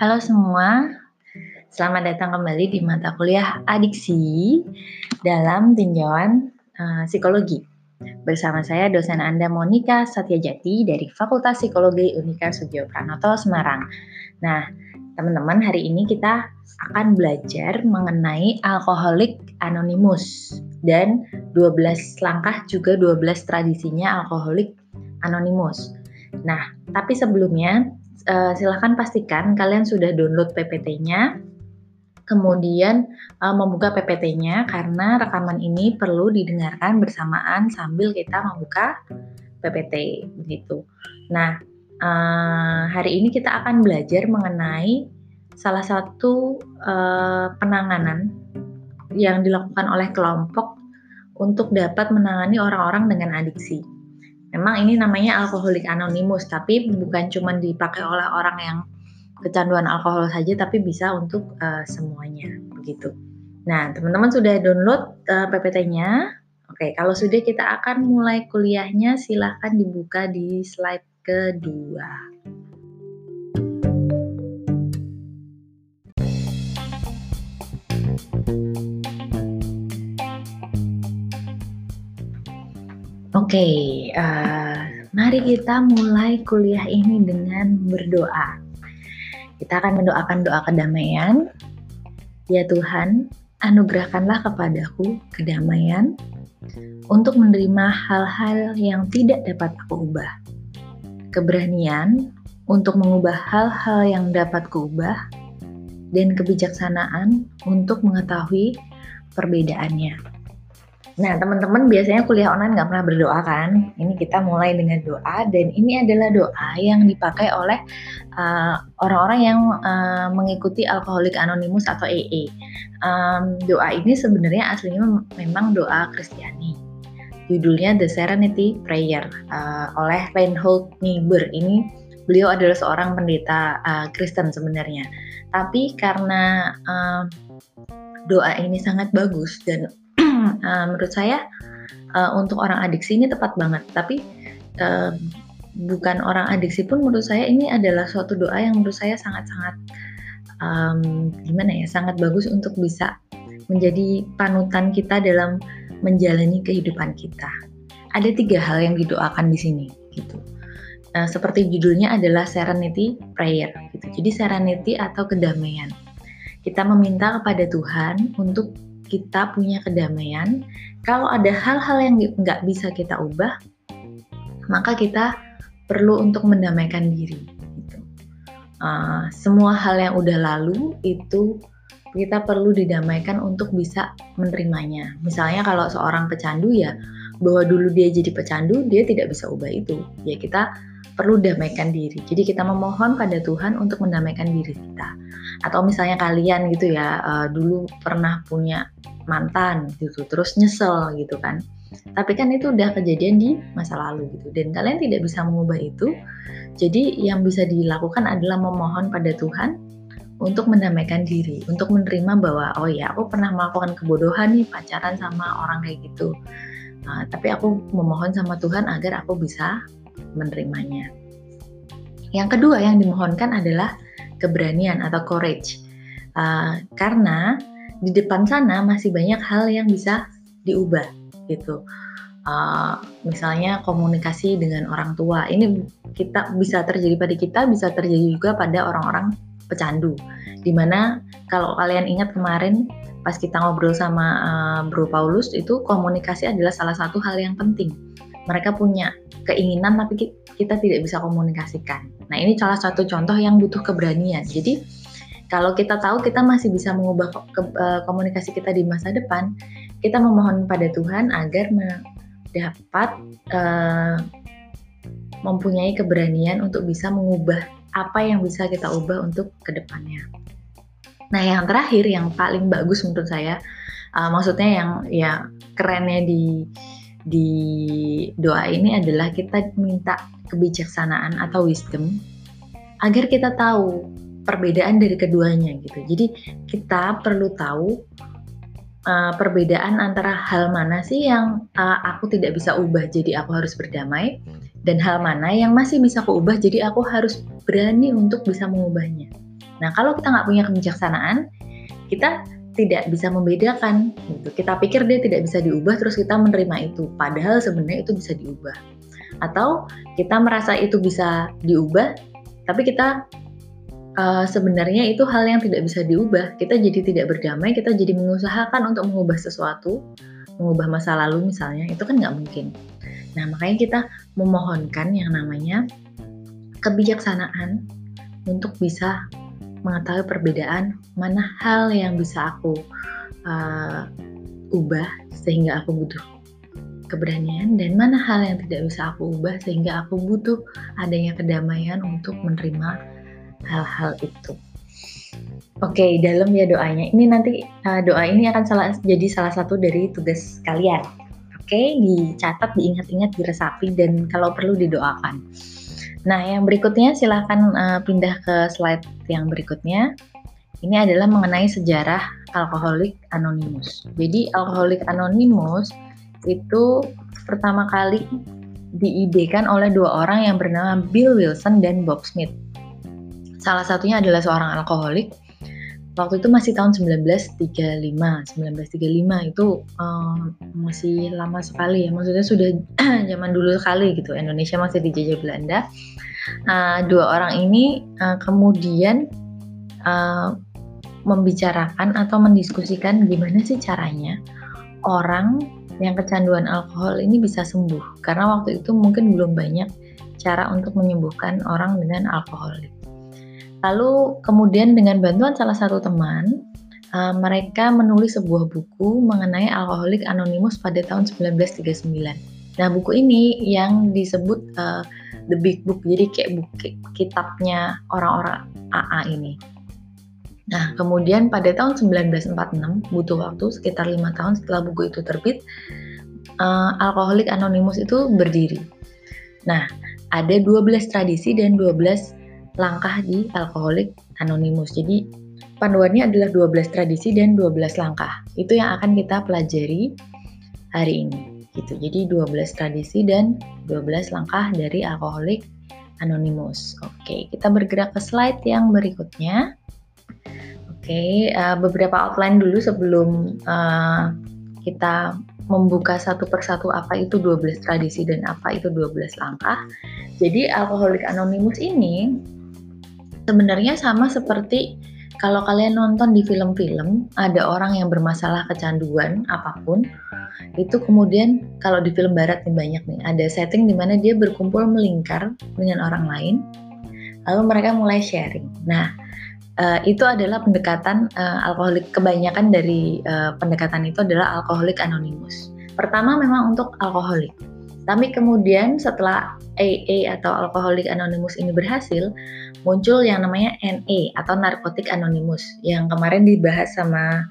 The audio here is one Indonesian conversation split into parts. Halo semua, selamat datang kembali di mata kuliah Adiksi dalam tinjauan psikologi. Bersama saya dosen Anda Monica Satyajati dari Fakultas Psikologi Unika Soegijapranoto Semarang. Nah, teman-teman, hari ini kita akan belajar mengenai Alcoholics Anonymous dan 12 langkah juga 12 tradisinya Alcoholics Anonymous. Nah, tapi sebelumnya silahkan pastikan kalian sudah download PPT-nya, kemudian membuka PPT-nya karena rekaman ini perlu didengarkan bersamaan sambil kita membuka PPT begitu. Nah, hari ini kita akan belajar mengenai salah satu penanganan yang dilakukan oleh kelompok untuk dapat menangani orang-orang dengan adiksi. Memang ini namanya Alcoholics Anonymous, tapi bukan cuma dipakai oleh orang yang kecanduan alkohol saja, tapi bisa untuk semuanya begitu. Nah, teman-teman sudah download PPT-nya? Oke, kalau sudah kita akan mulai kuliahnya. Silahkan dibuka di slide kedua. Oke, mari kita mulai kuliah ini dengan berdoa. Kita akan mendoakan doa kedamaian. Ya Tuhan, anugerahkanlah kepadaku kedamaian untuk menerima hal-hal yang tidak dapat aku ubah. Keberanian untuk mengubah hal-hal yang dapat kuubah. Dan kebijaksanaan untuk mengetahui perbedaannya. Nah, teman-teman biasanya kuliah online nggak pernah berdoa kan? Ini kita mulai dengan doa dan ini adalah doa yang dipakai oleh orang-orang yang mengikuti Alcoholics Anonymous atau AA. Doa ini sebenarnya aslinya memang doa Kristiani. Judulnya The Serenity Prayer oleh Reinhold Niebuhr. Ini beliau adalah seorang pendeta Kristen sebenarnya. Tapi karena doa ini sangat bagus dan menurut saya untuk orang adiksi ini tepat banget. Tapi bukan orang adiksi pun menurut saya ini adalah suatu doa yang menurut saya sangat-sangat sangat bagus untuk bisa menjadi panutan kita dalam menjalani kehidupan kita. Ada 3 hal yang didoakan di sini gitu. Seperti judulnya adalah Serenity Prayer gitu. Jadi serenity atau kedamaian. Kita meminta kepada Tuhan untuk kita punya kedamaian. Kalau ada hal-hal yang nggak bisa kita ubah, maka kita perlu untuk mendamaikan diri. Gitu. Semua hal yang udah lalu itu kita perlu didamaikan untuk bisa menerimanya. Misalnya kalau seorang pecandu ya, bahwa dulu dia jadi pecandu, dia tidak bisa ubah itu. Ya kita perlu damaikan diri. Jadi kita memohon pada Tuhan untuk mendamaikan diri kita. Atau misalnya kalian gitu ya, dulu pernah punya mantan gitu, terus nyesel gitu kan. Tapi kan itu udah kejadian di masa lalu gitu. Dan kalian tidak bisa mengubah itu. Jadi yang bisa dilakukan adalah memohon pada Tuhan untuk mendamaikan diri, untuk menerima bahwa oh ya, aku pernah melakukan kebodohan nih, pacaran sama orang kayak gitu. Tapi aku memohon sama Tuhan agar aku bisa menerimanya. Yang kedua yang dimohonkan adalah keberanian atau courage, karena di depan sana masih banyak hal yang bisa diubah gitu. Misalnya komunikasi dengan orang tua, ini kita bisa terjadi pada kita, bisa terjadi juga pada orang-orang pecandu. Dimana kalau kalian ingat kemarin pas kita ngobrol sama Bu Paulus, itu komunikasi adalah salah satu hal yang penting. Mereka punya keinginan tapi kita tidak bisa komunikasikan. Nah, ini salah satu contoh yang butuh keberanian. Jadi kalau kita tahu kita masih bisa mengubah komunikasi kita di masa depan, kita memohon pada Tuhan agar dapat mempunyai keberanian untuk bisa mengubah apa yang bisa kita ubah untuk kedepannya. Nah, yang terakhir yang paling bagus menurut saya, maksudnya yang ya kerennya di doa ini adalah kita minta kebijaksanaan atau wisdom agar kita tahu perbedaan dari keduanya gitu. Jadi kita perlu tahu perbedaan antara hal mana sih yang aku tidak bisa ubah, jadi aku harus berdamai, dan hal mana yang masih bisa aku ubah, jadi aku harus berani untuk bisa mengubahnya. Nah, kalau kita nggak punya kebijaksanaan, kita tidak bisa membedakan gitu. Kita pikir dia tidak bisa diubah, terus kita menerima itu. Padahal sebenarnya itu bisa diubah. Atau kita merasa itu bisa diubah, tapi kita sebenarnya itu hal yang tidak bisa diubah. Kita jadi tidak berdamai, kita jadi mengusahakan untuk mengubah sesuatu, mengubah masa lalu misalnya, itu kan nggak mungkin. Nah, makanya kita memohonkan yang namanya kebijaksanaan untuk bisa mengetahui perbedaan mana hal yang bisa aku ubah sehingga aku butuh keberanian, dan mana hal yang tidak bisa aku ubah sehingga aku butuh adanya kedamaian untuk menerima hal-hal itu. Oke, dalam ya doanya. Ini nanti doa ini akan jadi salah satu dari tugas kalian. Oke, dicatat, diingat-ingat, diresapi, dan kalau perlu didoakan. Nah, yang berikutnya silahkan pindah ke slide yang berikutnya. Ini adalah mengenai sejarah Alcoholics Anonymous. Jadi, Alcoholics Anonymous itu pertama kali diidekan oleh dua orang yang bernama Bill Wilson dan Bob Smith. Salah satunya adalah seorang alkoholik. Waktu itu masih tahun 1935 itu masih lama sekali ya, maksudnya sudah zaman dulu sekali gitu. Indonesia masih dijajah Belanda. Dua orang ini kemudian membicarakan atau mendiskusikan gimana sih caranya orang yang kecanduan alkohol ini bisa sembuh, karena waktu itu mungkin belum banyak cara untuk menyembuhkan orang dengan alkoholik. Lalu kemudian dengan bantuan salah satu teman, mereka menulis sebuah buku mengenai Alcoholics Anonymous pada tahun 1939. Nah, buku ini yang disebut The Big Book, jadi kayak buku kitabnya orang-orang AA ini. Nah, kemudian pada tahun 1946, butuh waktu sekitar 5 tahun setelah buku itu terbit, Alcoholics Anonymous itu berdiri. Nah, ada 12 tradisi dan 12 langkah di Alcoholics Anonymous. Jadi panduannya adalah 12 tradisi dan 12 langkah. Itu yang akan kita pelajari hari ini. Gitu. Jadi 12 tradisi dan 12 langkah dari Alcoholics Anonymous. Oke, kita bergerak ke slide yang berikutnya. Oke, beberapa outline dulu sebelum kita membuka satu persatu apa itu 12 tradisi dan apa itu 12 langkah. Jadi Alcoholics Anonymous ini sebenarnya sama seperti kalau kalian nonton di film-film, ada orang yang bermasalah kecanduan apapun, itu kemudian kalau di film barat nih banyak nih, ada setting di mana dia berkumpul melingkar dengan orang lain, lalu mereka mulai sharing. Nah, itu adalah pendekatan alkoholik. Kebanyakan dari pendekatan itu adalah Alcoholics Anonymous. Pertama memang untuk alkoholik, tapi kemudian setelah AA atau Alcoholics Anonymous ini berhasil, muncul yang namanya NA atau Narcotics Anonymous yang kemarin dibahas sama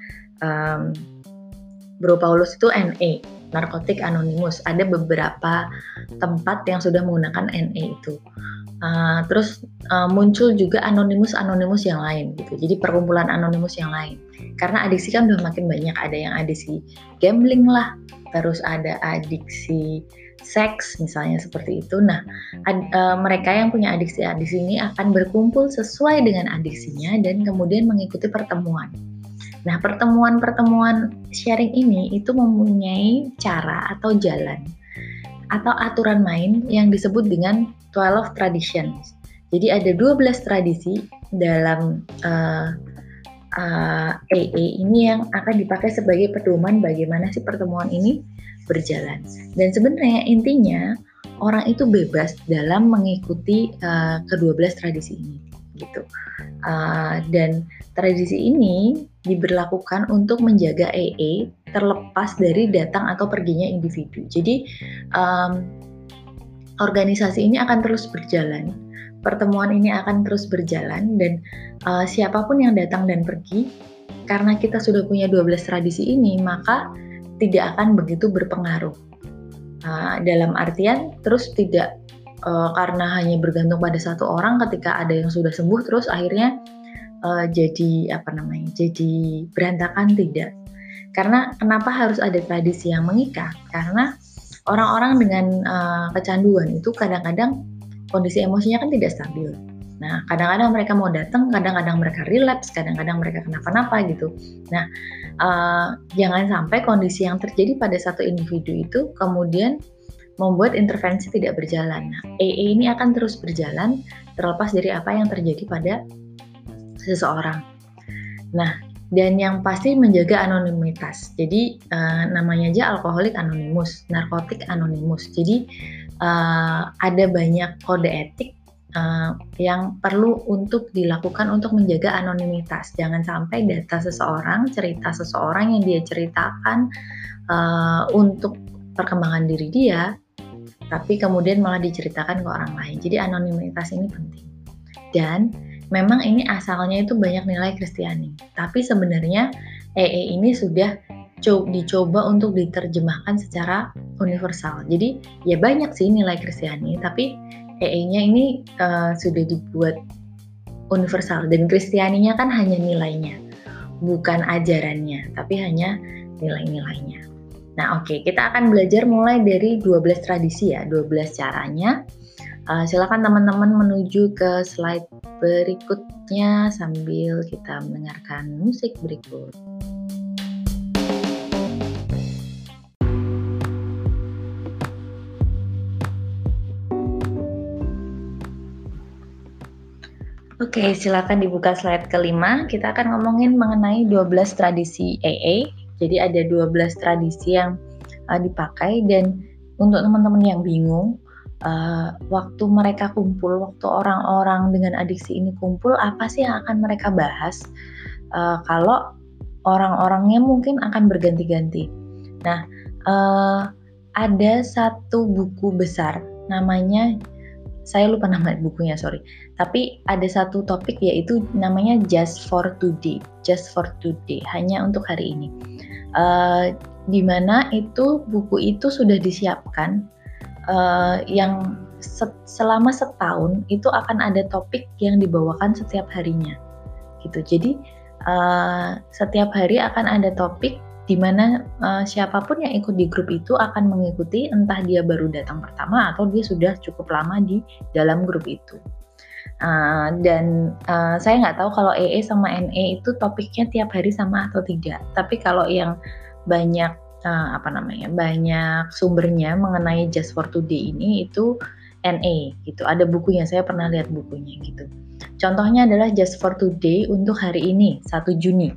Bu Paulus. Itu NA, Narcotics Anonymous. Ada beberapa tempat yang sudah menggunakan NA itu. Terus muncul juga anonimus yang lain gitu. Jadi perkumpulan anonimus yang lain. Karena adiksi kan udah makin banyak, ada yang adiksi gambling lah, terus ada adiksi seks misalnya seperti itu. Nah, mereka yang punya adiksi ini akan berkumpul sesuai dengan adiksinya dan kemudian mengikuti pertemuan. Nah, pertemuan-pertemuan sharing ini itu mempunyai cara atau jalan atau aturan main yang disebut dengan 12 traditions. Jadi ada 12 tradisi dalam AA ini yang akan dipakai sebagai pedoman bagaimana sih pertemuan ini berjalan. Dan sebenarnya intinya orang itu bebas dalam mengikuti ke-12 tradisi ini gitu. Dan tradisi ini diberlakukan untuk menjaga AA terlepas dari datang atau perginya individu. Jadi organisasi ini akan terus berjalan, pertemuan ini akan terus berjalan, dan siapapun yang datang dan pergi, karena kita sudah punya 12 tradisi ini, maka tidak akan begitu berpengaruh. Dalam artian terus tidak karena hanya bergantung pada satu orang, ketika ada yang sudah sembuh terus akhirnya jadi berantakan, tidak. Karena kenapa harus ada tradisi yang mengikat? Karena orang-orang dengan kecanduan itu kadang-kadang kondisi emosinya kan tidak stabil. Nah, kadang-kadang mereka mau datang, kadang-kadang mereka relapse, kadang-kadang mereka kenapa-napa gitu. Nah, jangan sampai kondisi yang terjadi pada satu individu itu kemudian membuat intervensi tidak berjalan. Nah, AA ini akan terus berjalan terlepas dari apa yang terjadi pada seseorang. Nah, dan yang pasti menjaga anonimitas. Jadi, namanya aja Alcoholics Anonymous, Narcotics Anonymous. Jadi, ada banyak kode etik yang perlu untuk dilakukan untuk menjaga anonimitas. Jangan sampai data seseorang, cerita seseorang yang dia ceritakan untuk perkembangan diri dia, tapi kemudian malah diceritakan ke orang lain. Jadi anonimitas ini penting. Dan memang ini asalnya itu banyak nilai Kristiani, tapi sebenarnya EE ini sudah dicoba untuk diterjemahkan secara universal. Jadi ya banyak sih nilai Kristiani, tapi EE-nya ini sudah dibuat universal, dan Kristianinya kan hanya nilainya, bukan ajarannya, tapi hanya nilai-nilainya. Nah, oke, kita akan belajar mulai dari 12 tradisi ya, 12 caranya. Silakan teman-teman menuju ke slide berikutnya sambil kita mendengarkan musik berikut. Oke, silakan dibuka slide kelima. Kita akan ngomongin mengenai 12 tradisi AA. Jadi ada 12 tradisi yang dipakai, dan untuk teman-teman yang bingung, waktu mereka kumpul, waktu orang-orang dengan adiksi ini kumpul, apa sih yang akan mereka bahas? Kalau orang-orangnya mungkin akan berganti-ganti. Nah, ada satu buku besar namanya, saya lupa nama bukunya, sorry. Tapi ada satu topik yaitu namanya Just for Today. Just for Today, hanya untuk hari ini. Dimana itu buku itu sudah disiapkan, yang selama setahun itu akan ada topik yang dibawakan setiap harinya, gitu. Jadi setiap hari akan ada topik dimana siapapun yang ikut di grup itu akan mengikuti, entah dia baru datang pertama atau dia sudah cukup lama di dalam grup itu. Dan saya nggak tahu kalau EE sama NE itu topiknya tiap hari sama atau tidak. Tapi kalau yang banyak banyak sumbernya mengenai Just for Today ini itu NE gitu. Ada bukunya, saya pernah lihat bukunya gitu. Contohnya adalah Just for Today untuk hari ini 1 Juni.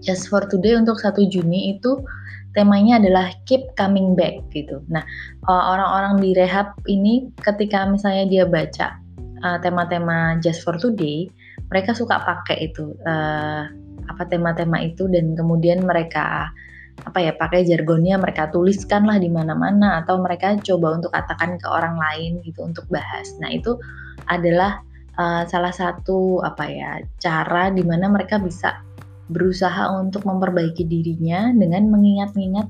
Just for Today untuk 1 Juni itu temanya adalah keep coming back gitu. Nah, orang-orang di rehab ini ketika misalnya dia baca tema-tema Just for Today, mereka suka pakai itu tema-tema itu, dan kemudian mereka pakai jargonnya, mereka tuliskanlah di mana-mana atau mereka coba untuk katakan ke orang lain gitu untuk bahas. Nah, itu adalah salah satu cara di mana mereka bisa berusaha untuk memperbaiki dirinya dengan mengingat-ingat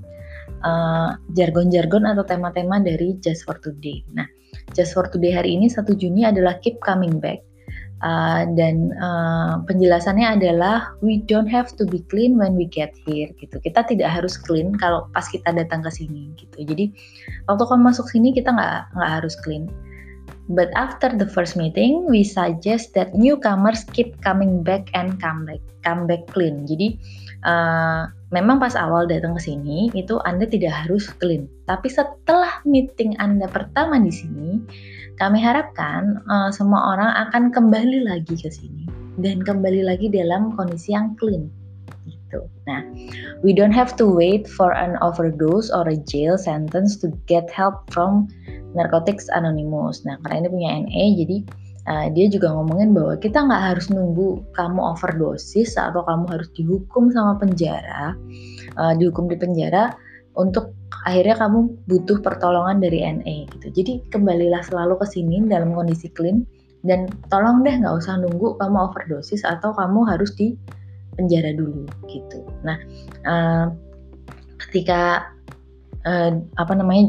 jargon-jargon atau tema-tema dari Just for Today. Nah, Just for Today hari ini 1 Juni adalah keep coming back. Dan penjelasannya adalah we don't have to be clean when we get here gitu. Kita tidak harus clean kalau pas kita datang ke sini gitu. Jadi waktu kamu masuk sini kita nggak harus clean. But after the first meeting, we suggest that newcomers keep coming back and come back clean. Jadi memang pas awal datang ke sini itu Anda tidak harus clean. Tapi setelah meeting Anda pertama di sini, kami harapkan semua orang akan kembali lagi ke sini dan kembali lagi dalam kondisi yang clean. Gitu. Nah, we don't have to wait for an overdose or a jail sentence to get help from Narcotics Anonymous. Nah, karena ini punya NA, jadi dia juga ngomongin bahwa kita nggak harus nunggu kamu overdosis atau kamu harus dihukum sama penjara, dihukum di penjara untuk akhirnya kamu butuh pertolongan dari NA gitu. Jadi kembalilah selalu ke sini dalam kondisi clean, dan tolong deh nggak usah nunggu kamu overdosis atau kamu harus di penjara dulu gitu. Nah, ketika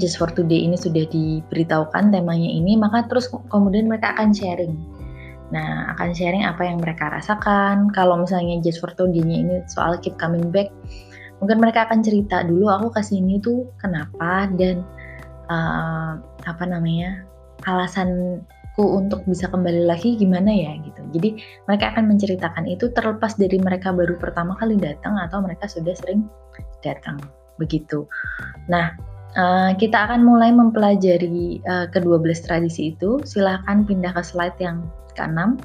Just for Today ini sudah diberitahukan temanya ini, maka terus kemudian mereka akan sharing. Nah, akan sharing apa yang mereka rasakan. Kalau misalnya Just for Today-nya ini soal keep coming back, mungkin mereka akan cerita dulu aku kesini tuh kenapa, dan alasan untuk bisa kembali lagi gimana ya gitu. Jadi mereka akan menceritakan itu terlepas dari mereka baru pertama kali datang atau mereka sudah sering datang begitu. Nah, kita akan mulai mempelajari ke-12 tradisi itu. Silahkan pindah ke slide yang ke-6.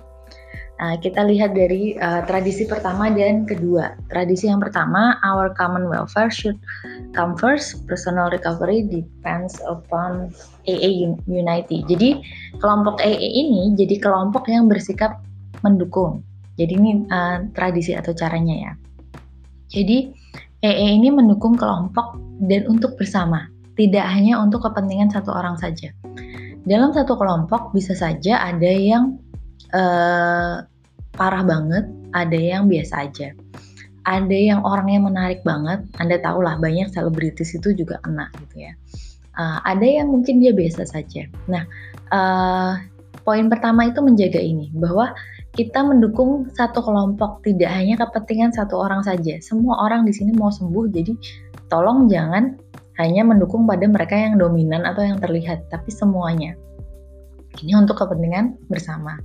Kita lihat dari tradisi pertama dan kedua. Tradisi yang pertama, our common welfare should come first. Personal recovery depends upon AA unity. Jadi kelompok AA ini jadi kelompok yang bersikap mendukung. Jadi ini tradisi atau caranya ya. Jadi AA ini mendukung kelompok dan untuk bersama, tidak hanya untuk kepentingan satu orang saja. Dalam satu kelompok bisa saja ada yang parah banget, ada yang biasa aja, ada yang orangnya menarik banget. Anda tahu lah, banyak selebritis itu juga kena gitu ya. Ada yang mungkin dia biasa saja. Nah, poin pertama itu menjaga ini, bahwa kita mendukung satu kelompok, tidak hanya kepentingan satu orang saja. Semua orang di sini mau sembuh, jadi tolong jangan hanya mendukung pada mereka yang dominan atau yang terlihat, tapi semuanya. Ini untuk kepentingan bersama.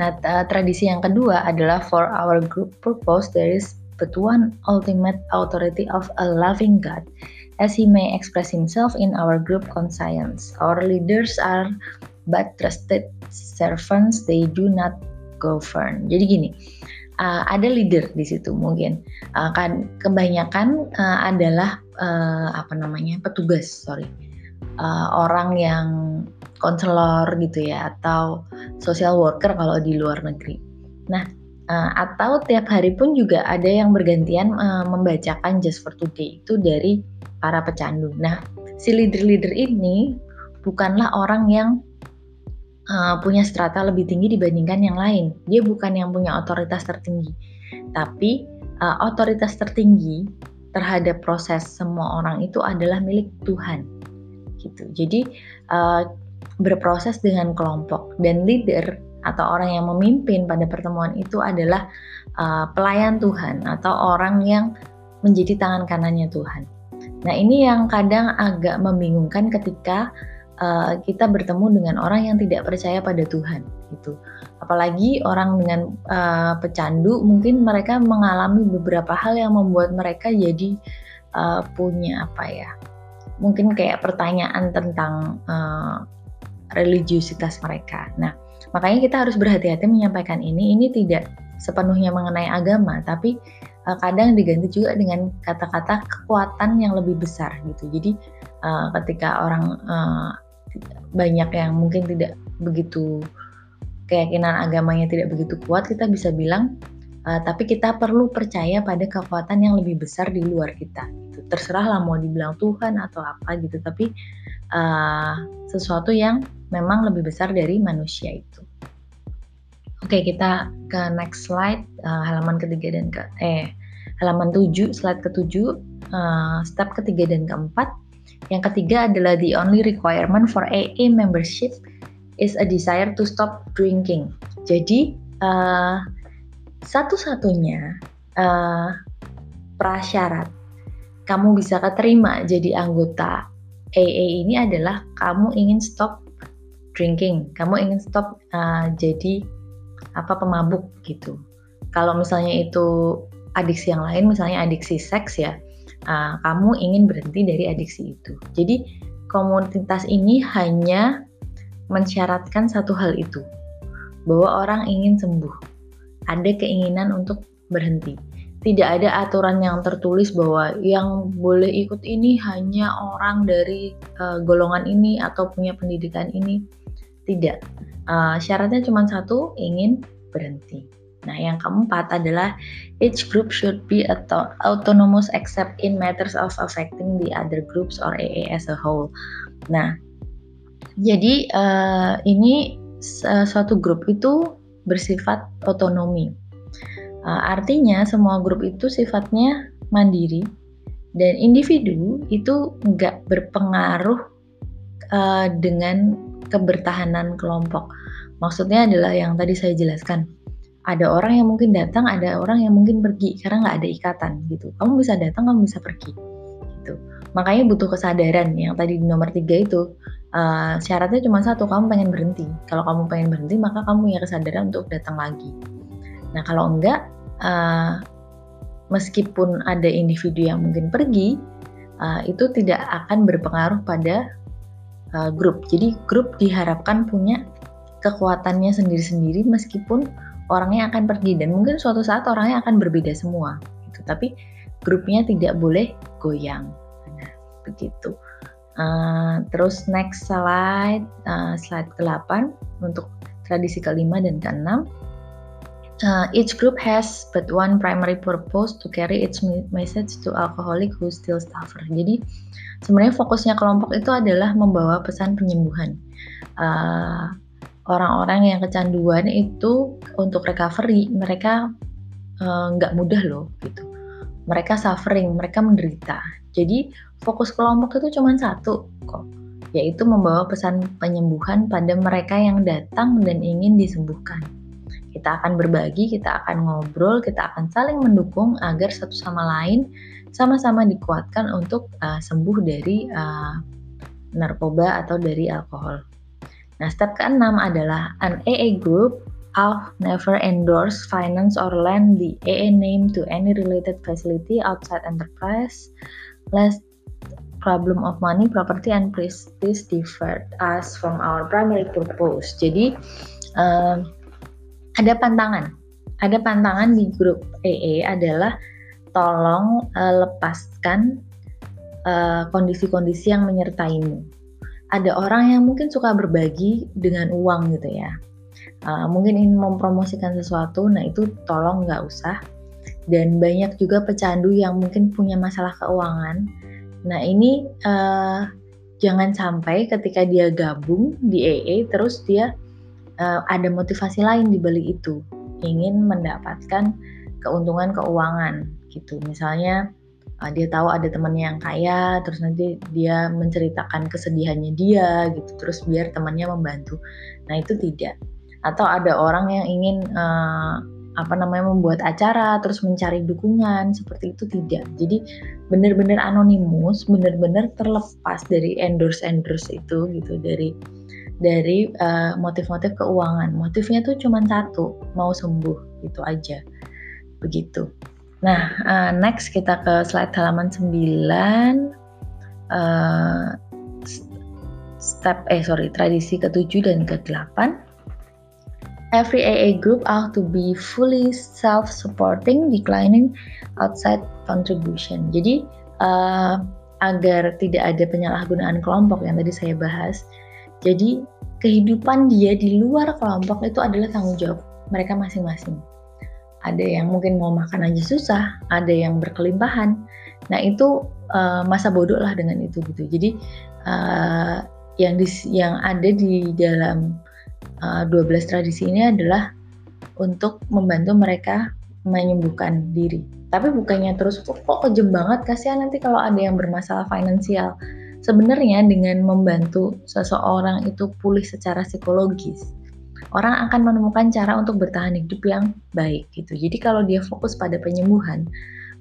Nah, tradisi yang kedua adalah for our group purpose there is but one ultimate authority of a loving God as he may express himself in our group conscience. Our leaders are but trusted servants, they do not govern. Jadi gini, ada leader di situ mungkin. Kebanyakan adalah petugas, orang yang konselor gitu ya, atau social worker kalau di luar negeri. Nah, atau tiap hari pun juga ada yang bergantian membacakan Just for Today itu dari para pecandu. Nah, si leader-leader ini bukanlah orang yang punya strata lebih tinggi dibandingkan yang lain. Dia bukan yang punya otoritas tertinggi, tapi otoritas tertinggi terhadap proses semua orang itu adalah milik Tuhan gitu. Jadi berproses dengan kelompok, dan leader atau orang yang memimpin pada pertemuan itu adalah pelayan Tuhan atau orang yang menjadi tangan kanannya Tuhan. Nah, ini yang kadang agak membingungkan ketika kita bertemu dengan orang yang tidak percaya pada Tuhan gitu. Apalagi orang dengan pecandu, mungkin mereka mengalami beberapa hal yang membuat mereka jadi punya mungkin kayak pertanyaan tentang religiusitas mereka. Nah, makanya kita harus berhati-hati menyampaikan ini tidak sepenuhnya mengenai agama, tapi kadang diganti juga dengan kata-kata kekuatan yang lebih besar gitu. Jadi ketika orang banyak yang mungkin tidak begitu, keyakinan agamanya tidak begitu kuat, kita bisa bilang, tapi kita perlu percaya pada kekuatan yang lebih besar di luar kita gitu. Terserahlah mau dibilang Tuhan atau apa gitu, tapi sesuatu yang memang lebih besar dari manusia itu. Oke, kita ke next slide, halaman ketiga dan halaman 7, slide ke-7, step ketiga dan keempat. Yang ketiga adalah the only requirement for AA membership is a desire to stop drinking. Jadi satu-satunya prasyarat kamu bisa keterima jadi anggota AA ini adalah kamu ingin stop drinking, kamu ingin stop jadi pemabuk gitu. Kalau misalnya itu adiksi yang lain, misalnya adiksi seks ya, kamu ingin berhenti dari adiksi itu. Jadi komunitas ini hanya mensyaratkan satu hal itu, bahwa orang ingin sembuh. Ada keinginan untuk berhenti. Tidak ada aturan yang tertulis bahwa yang boleh ikut ini hanya orang dari golongan ini atau punya pendidikan ini. Tidak. Syaratnya cuma satu, ingin berhenti. Nah, yang keempat adalah each group should be autonomous except in matters of affecting the other groups or AA as a whole. Nah, jadi ini suatu grup itu bersifat otonomi. Artinya semua grup itu sifatnya mandiri dan individu itu nggak berpengaruh dengan kebertahanan kelompok. Maksudnya adalah yang tadi saya jelaskan. Ada orang yang mungkin datang, ada orang yang mungkin pergi karena nggak ada ikatan gitu. Kamu bisa datang, kamu bisa pergi gitu. Makanya butuh kesadaran yang tadi di nomor 3 itu. syaratnya cuma satu, kamu pengen berhenti. Kalau kamu pengen berhenti, maka kamu punya kesadaran untuk datang lagi. Nah, kalau enggak, meskipun ada individu yang mungkin pergi, itu tidak akan berpengaruh pada grup. Jadi grup diharapkan punya kekuatannya sendiri-sendiri meskipun orangnya akan pergi, dan mungkin suatu saat orangnya akan berbeda semua gitu. Tapi grupnya tidak boleh goyang. Nah, begitu. Terus next slide, slide ke-8 untuk tradisi ke-5 dan ke-6. Each group has but one primary purpose, to carry its message to alcoholic who still suffer. Jadi sebenarnya fokusnya kelompok itu adalah membawa pesan penyembuhan. Orang-orang yang kecanduan itu untuk recovery mereka nggak mudah loh gitu. Mereka suffering, mereka menderita. Jadi fokus kelompok itu cuma satu kok, yaitu membawa pesan penyembuhan pada mereka yang datang dan ingin disembuhkan. Kita akan berbagi, kita akan ngobrol, kita akan saling mendukung agar satu sama lain sama-sama dikuatkan untuk sembuh dari narkoba atau dari alkohol. Nah, step ke-6 adalah an AA group I'll never endorse, finance, or lend the AA name to any related facility outside enterprise, lest problem of money, property, and prestige divert us from our primary purpose. Jadi ada pantangan di grup AA adalah tolong lepaskan kondisi-kondisi yang menyertaimu. Ada orang yang mungkin suka berbagi dengan uang gitu ya. Mungkin ingin mempromosikan sesuatu, nah itu tolong nggak usah. Dan banyak juga pecandu yang mungkin punya masalah keuangan. Nah ini jangan sampai ketika dia gabung di AA terus dia ada motivasi lain di balik itu, ingin mendapatkan keuntungan keuangan gitu. Misalnya dia tahu ada temannya yang kaya, terus nanti dia menceritakan kesedihannya dia gitu, terus biar temannya membantu. Nah itu tidak. Atau ada orang yang ingin membuat acara terus mencari dukungan, seperti itu tidak. Jadi benar-benar anonimus, benar-benar terlepas dari endorse itu gitu, dari motif-motif keuangan. Motifnya tuh cuma satu, mau sembuh, itu aja. Begitu. Nah, next kita ke slide halaman 9. Tradisi ke-7 dan ke-8. Every AA group ought to be fully self-supporting, declining outside contribution. Jadi agar tidak ada penyalahgunaan kelompok yang tadi saya bahas. Jadi kehidupan dia di luar kelompok itu adalah tanggung jawab mereka masing-masing. Ada yang mungkin mau makan aja susah, ada yang berkelimpahan. Nah itu masa bodoh lah dengan itu gitu. Jadi yang ada di dalam 12 tradisi ini adalah untuk membantu mereka menyembuhkan diri. Tapi bukannya terus kok kejem banget, kasihan nanti kalau ada yang bermasalah finansial. Sebenarnya dengan membantu seseorang itu pulih secara psikologis, orang akan menemukan cara untuk bertahan hidup yang baik gitu. Jadi kalau dia fokus pada penyembuhan,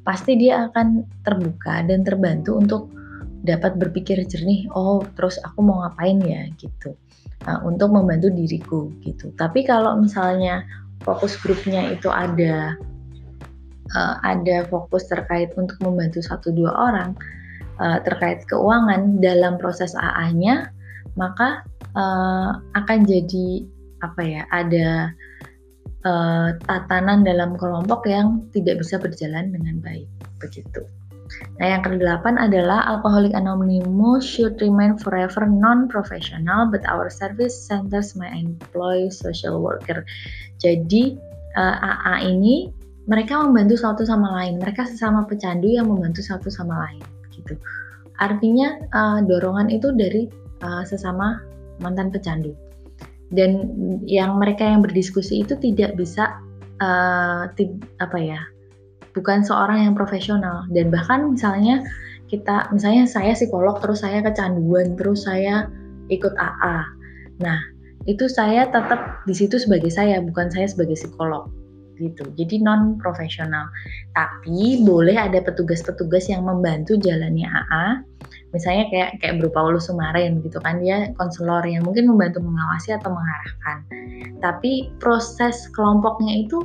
pasti dia akan terbuka dan terbantu untuk dapat berpikir jernih, oh terus aku mau ngapain ya gitu. Untuk membantu diriku gitu. Tapi kalau misalnya fokus grupnya itu ada fokus terkait untuk membantu 1-2 orang terkait keuangan dalam proses AA-nya, maka akan jadi ada tatanan dalam kelompok yang tidak bisa berjalan dengan baik begitu. Nah, yang ke-8 adalah Alcoholics Anonymous should remain forever non-professional, but our service centers may employ social worker. Jadi AA ini mereka membantu satu sama lain, mereka sesama pecandu yang membantu satu sama lain gitu. Artinya dorongan itu dari sesama mantan pecandu. Dan yang mereka yang berdiskusi itu tidak bisa bukan seorang yang profesional. Dan bahkan misalnya saya psikolog, terus saya kecanduan, terus saya ikut AA. Nah, itu saya tetap di situ sebagai saya, bukan saya sebagai psikolog gitu. Jadi non profesional. Tapi boleh ada petugas-petugas yang membantu jalannya AA, Misalnya kayak Bu Paulus Sumara yang begitu kan, dia konselor yang mungkin membantu mengawasi atau mengarahkan. Tapi proses kelompoknya itu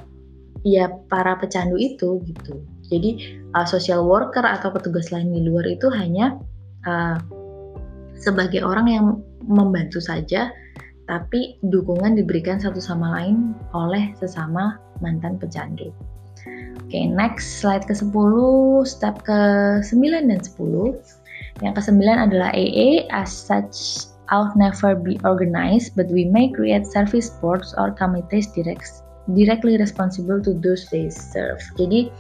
ya para pecandu itu gitu. Jadi social worker atau petugas lain di luar itu hanya sebagai orang yang membantu saja, tapi dukungan diberikan satu sama lain oleh sesama mantan pecandu. Oke, next slide ke-10, step ke-9 dan 10. Yang ke-9 adalah AA, as such ought never be organized, but we may create service boards or committees directly responsible to those they serve. Jadi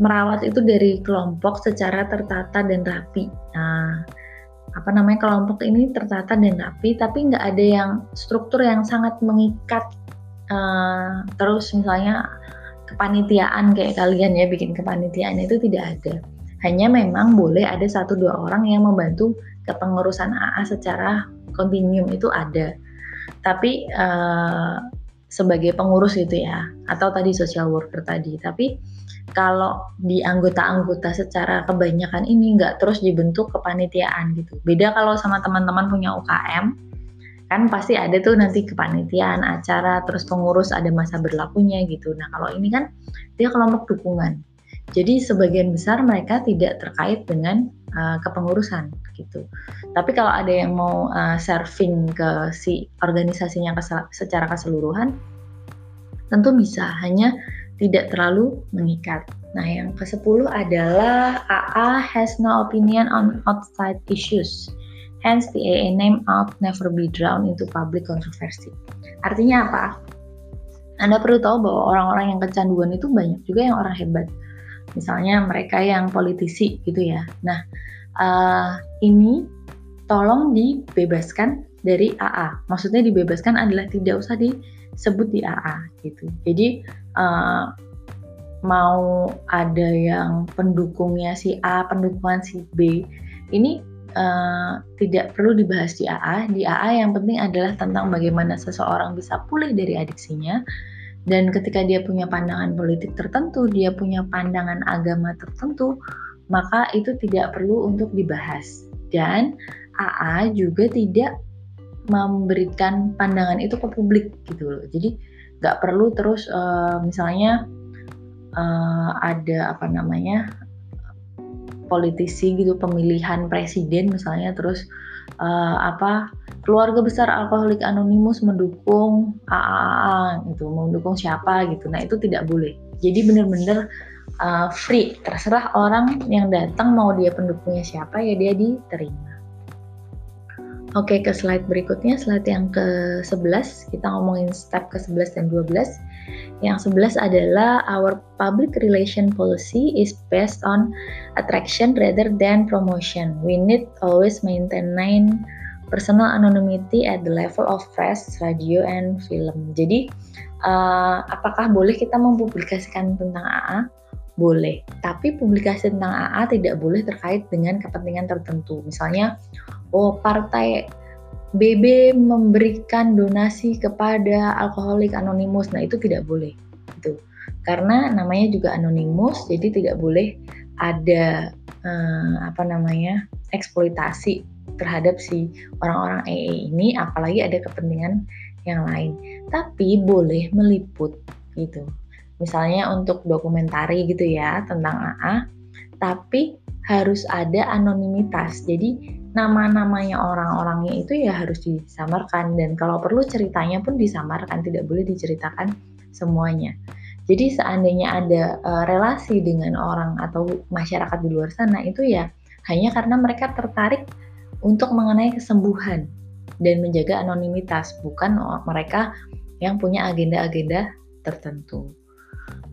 merawat itu dari kelompok secara tertata dan rapi. Kelompok ini tertata dan rapi, tapi nggak ada yang struktur yang sangat mengikat. Terus misalnya kepanitiaan kayak kalian ya bikin kepanitiaan itu tidak ada. Hanya memang boleh ada 1-2 orang yang membantu kepengurusan AA secara kontinum itu ada. Tapi sebagai pengurus gitu ya, atau tadi social worker tadi. Tapi kalau di anggota-anggota secara kebanyakan ini nggak terus dibentuk kepanitiaan gitu. Beda kalau sama teman-teman punya UKM, kan pasti ada tuh nanti kepanitiaan acara, terus pengurus ada masa berlakunya gitu. Nah kalau ini kan dia kelompok dukungan, jadi sebagian besar mereka tidak terkait dengan kepengurusan gitu. Tapi kalau ada yang mau serving ke si organisasinya secara keseluruhan tentu bisa, hanya tidak terlalu mengikat. Nah yang ke-10 adalah AA has no opinion on outside issues. Hence, the AA name out never be drowned into public controversy. Artinya apa? Anda perlu tahu bahwa orang-orang yang kecanduan itu banyak juga yang orang hebat. Misalnya mereka yang politisi gitu ya. Nah, ini tolong dibebaskan dari AA. Maksudnya dibebaskan adalah tidak usah disebut di AA gitu. Jadi mau ada yang pendukungnya si A, pendukungnya si B, ini tidak perlu dibahas di AA. Di AA yang penting adalah tentang bagaimana seseorang bisa pulih dari adiksinya, dan ketika dia punya pandangan politik tertentu, dia punya pandangan agama tertentu, maka itu tidak perlu untuk dibahas. Dan AA juga tidak memberikan pandangan itu ke publik gitu loh. Jadi nggak perlu terus misalnya ada politisi gitu, pemilihan presiden misalnya, terus keluarga besar Alcoholics Anonymous mendukung AA gitu, mendukung siapa gitu. Nah itu tidak boleh. Jadi benar-benar free, terserah orang yang datang mau dia pendukungnya siapa ya dia diterima. Oke, ke slide berikutnya, slide yang ke-11, kita ngomongin step ke-11 dan 12. Yang 11 adalah our public relation policy is based on attraction rather than promotion. We need always maintain personal anonymity at the level of press, radio, and film. Jadi, apakah boleh kita mempublikasikan tentang AA? Boleh, tapi publikasi tentang AA tidak boleh terkait dengan kepentingan tertentu. Misalnya, partai BB memberikan donasi kepada Alcoholics Anonymous. Nah, itu tidak boleh. Gitu. Karena namanya juga anonymous, jadi tidak boleh ada eksploitasi terhadap si orang-orang AA ini, apalagi ada kepentingan yang lain. Tapi boleh meliput gitu. Misalnya untuk dokumentari gitu ya tentang AA, tapi harus ada anonimitas. Jadi nama-namanya orang-orangnya itu ya harus disamarkan, dan kalau perlu ceritanya pun disamarkan, tidak boleh diceritakan semuanya. Jadi seandainya ada relasi dengan orang atau masyarakat di luar sana itu ya hanya karena mereka tertarik untuk mengenai kesembuhan dan menjaga anonimitas, bukan mereka yang punya agenda-agenda tertentu.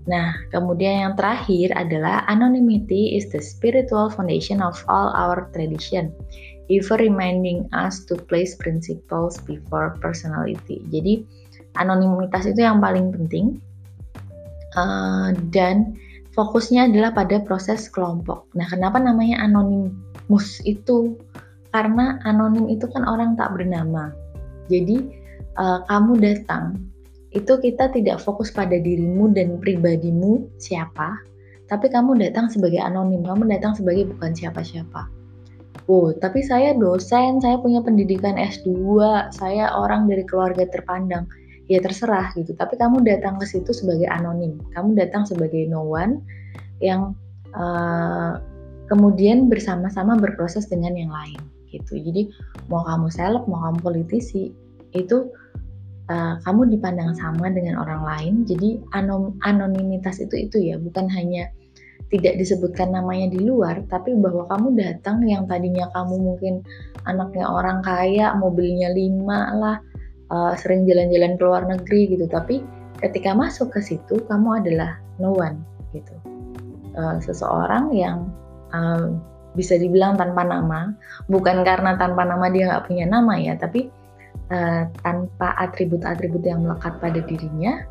Nah, kemudian yang terakhir adalah anonymity is the spiritual foundation of all our tradition, ever reminding us to place principles before personality. Jadi, anonimitas itu yang paling penting, dan fokusnya adalah pada proses kelompok. Nah, kenapa namanya anonimus itu? Karena anonim itu kan orang tak bernama. Jadi, kamu datang, itu kita tidak fokus pada dirimu dan pribadimu siapa, tapi kamu datang sebagai anonim, kamu datang sebagai bukan siapa-siapa. Wow, tapi saya dosen, saya punya pendidikan S2, saya orang dari keluarga terpandang. Ya terserah gitu, tapi kamu datang ke situ sebagai anonim, kamu datang sebagai no one yang kemudian bersama-sama berproses dengan yang lain gitu. Jadi mau kamu seleb, mau kamu politisi, itu kamu dipandang sama dengan orang lain. Jadi anonimitas itu ya, bukan hanya tidak disebutkan namanya di luar, tapi bahwa kamu datang yang tadinya kamu mungkin anaknya orang kaya, mobilnya 5 lah, sering jalan-jalan ke luar negeri gitu, tapi ketika masuk ke situ kamu adalah no one gitu, seseorang yang bisa dibilang tanpa nama, bukan karena tanpa nama dia nggak punya nama ya, tapi tanpa atribut-atribut yang melekat pada dirinya,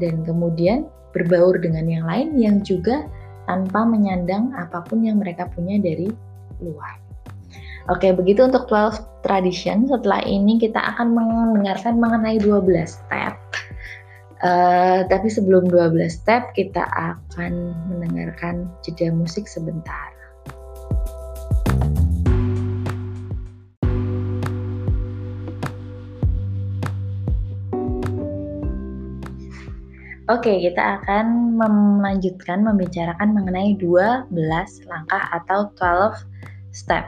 dan kemudian berbaur dengan yang lain yang juga tanpa menyandang apapun yang mereka punya dari luar. Oke, begitu untuk 12 tradition. Setelah ini kita akan mendengarkan mengenai 12 step. Tapi sebelum 12 step kita akan mendengarkan jeda musik sebentar. Oke, kita akan melanjutkan membicarakan mengenai 12 langkah atau 12 step.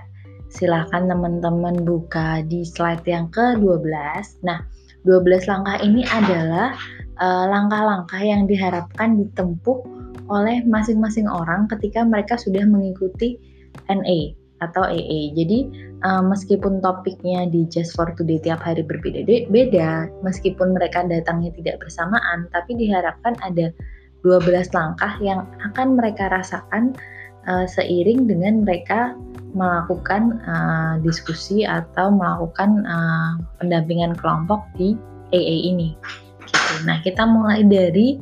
Silahkan teman-teman buka di slide yang ke-12. Nah, 12 langkah ini adalah langkah-langkah yang diharapkan ditempuh oleh masing-masing orang ketika mereka sudah mengikuti NA atau AA. Jadi, meskipun topiknya di Just for Today tiap hari berbeda-beda, meskipun mereka datangnya tidak bersamaan, tapi diharapkan ada 12 langkah yang akan mereka rasakan seiring dengan mereka melakukan diskusi atau melakukan pendampingan kelompok di AA ini. Gitu. Nah, kita mulai dari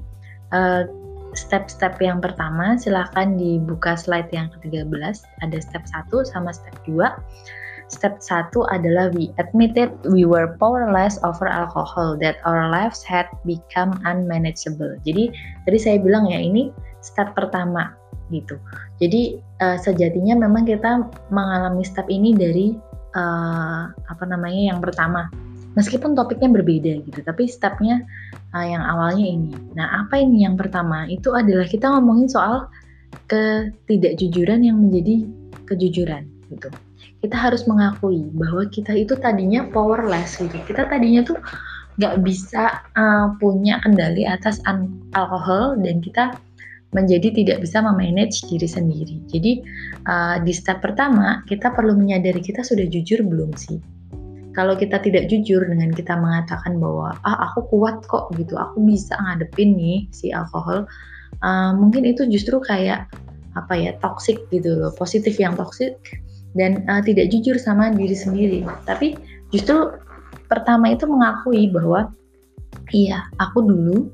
step-step yang pertama. Silakan dibuka slide yang ke-13. Ada step 1 sama step 2. Step 1 adalah we admitted we were powerless over alcohol, that our lives had become unmanageable. Jadi, tadi saya bilang ya, ini step pertama gitu. Jadi sejatinya memang kita mengalami step ini dari yang pertama. Meskipun topiknya berbeda gitu, tapi stepnya yang awalnya ini. Nah, apa ini yang pertama? Itu adalah kita ngomongin soal ketidakjujuran yang menjadi kejujuran gitu. Kita harus mengakui bahwa kita itu tadinya powerless gitu. Kita tadinya tuh nggak bisa punya kendali atas alkohol dan kita menjadi tidak bisa memanage diri sendiri. Jadi di step pertama kita perlu menyadari kita sudah jujur belum sih. Kalau kita tidak jujur dengan kita mengatakan bahwa aku kuat kok gitu, aku bisa ngadepin nih si alkohol, mungkin itu justru kayak toksik gitu loh, positif yang toksik dan tidak jujur sama diri sendiri. Tapi justru pertama itu mengakui bahwa iya, aku dulu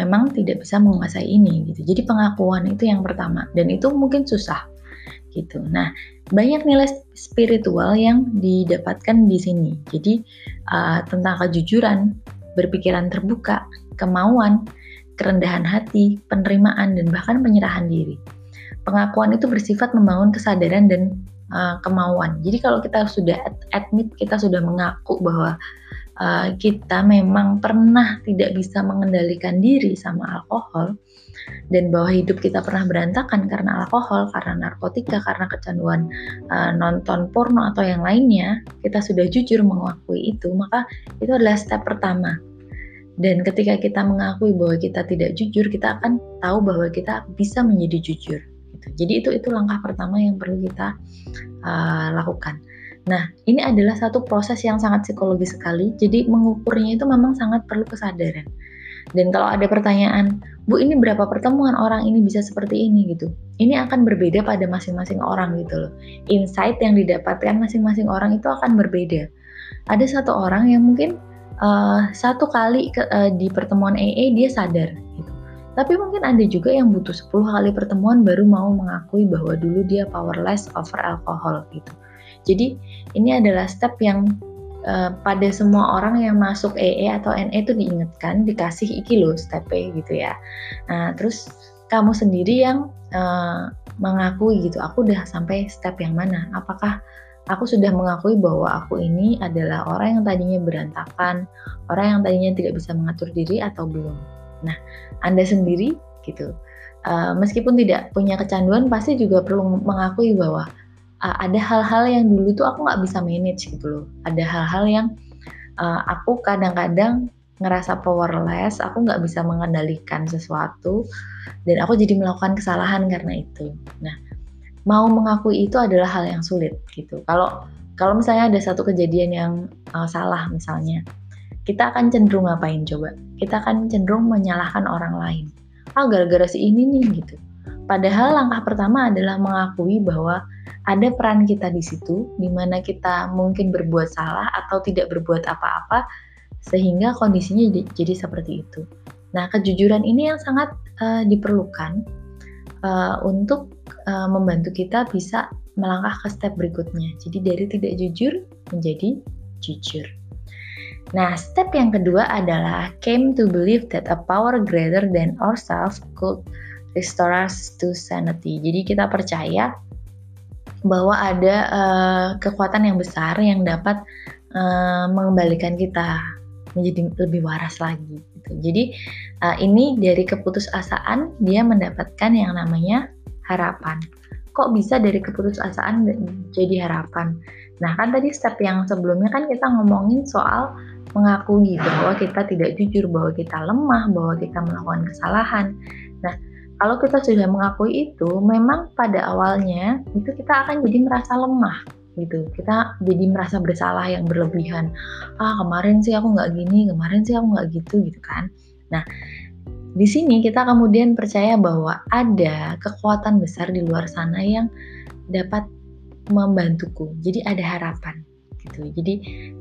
memang tidak bisa menguasai ini gitu. Jadi pengakuan itu yang pertama dan itu mungkin susah gitu. Nah, banyak nilai spiritual yang didapatkan di sini. Jadi tentang kejujuran, berpikiran terbuka, kemauan, kerendahan hati, penerimaan dan bahkan penyerahan diri. Pengakuan itu bersifat membangun kesadaran dan kemauan. Jadi kalau kita sudah admit, kita sudah mengaku bahwa kita memang pernah tidak bisa mengendalikan diri sama alkohol dan bahwa hidup kita pernah berantakan karena alkohol, karena narkotika, karena kecanduan nonton porno atau yang lainnya, kita sudah jujur mengakui itu, maka itu adalah step pertama. Dan ketika kita mengakui bahwa kita tidak jujur, kita akan tahu bahwa kita bisa menjadi jujur. Jadi itu langkah pertama yang perlu kita lakukan. Nah, ini adalah satu proses yang sangat psikologis sekali. Jadi mengukurnya itu memang sangat perlu kesadaran. Dan kalau ada pertanyaan, Bu, ini berapa pertemuan orang ini bisa seperti ini gitu? Ini akan berbeda pada masing-masing orang gitu loh. Insight yang didapatkan masing-masing orang itu akan berbeda. Ada satu orang yang mungkin satu kali di pertemuan AA dia sadar gitu. Tapi mungkin ada juga yang butuh 10 kali pertemuan baru mau mengakui bahwa dulu dia powerless over alcohol gitu. Jadi ini adalah step yang pada semua orang yang masuk AA atau NA itu diingatkan, dikasih iki loh step-nya gitu ya. Nah, terus kamu sendiri yang mengakui gitu, aku udah sampai step yang mana, apakah aku sudah mengakui bahwa aku ini adalah orang yang tadinya berantakan, orang yang tadinya tidak bisa mengatur diri atau belum. Nah, Anda sendiri gitu, meskipun tidak punya kecanduan, pasti juga perlu mengakui bahwa ada hal-hal yang dulu tuh aku nggak bisa manage gitu loh. Ada hal-hal yang aku kadang-kadang ngerasa powerless, aku nggak bisa mengendalikan sesuatu, dan aku jadi melakukan kesalahan karena itu. Nah, mau mengakui itu adalah hal yang sulit gitu. Kalau misalnya ada satu kejadian yang salah misalnya, kita akan cenderung ngapain coba? Kita akan cenderung menyalahkan orang lain. Ah, gara-gara si ini nih gitu. Padahal langkah pertama adalah mengakui bahwa ada peran kita di situ, di mana kita mungkin berbuat salah atau tidak berbuat apa-apa, sehingga kondisinya jadi seperti itu. Nah, kejujuran ini yang sangat diperlukan untuk membantu kita bisa melangkah ke step berikutnya. Jadi dari tidak jujur menjadi jujur. Nah, step yang kedua adalah came to believe that a power greater than ourselves could restore us to sanity. Jadi kita percaya bahwa ada kekuatan yang besar yang dapat mengembalikan kita menjadi lebih waras lagi gitu. Jadi ini dari keputusasaan dia mendapatkan yang namanya harapan. Kok bisa dari keputusasaan jadi harapan? Nah, kan tadi step yang sebelumnya kan kita ngomongin soal mengakui bahwa kita tidak jujur, bahwa kita lemah, bahwa kita melakukan kesalahan. Nah, kalau kita sudah mengakui itu, memang pada awalnya itu kita akan jadi merasa lemah gitu. Kita jadi merasa bersalah yang berlebihan. Ah, kemarin sih aku nggak gini, kemarin sih aku nggak gitu gitu kan. Nah, di sini kita kemudian percaya bahwa ada kekuatan besar di luar sana yang dapat membantuku. Jadi ada harapan gitu. Jadi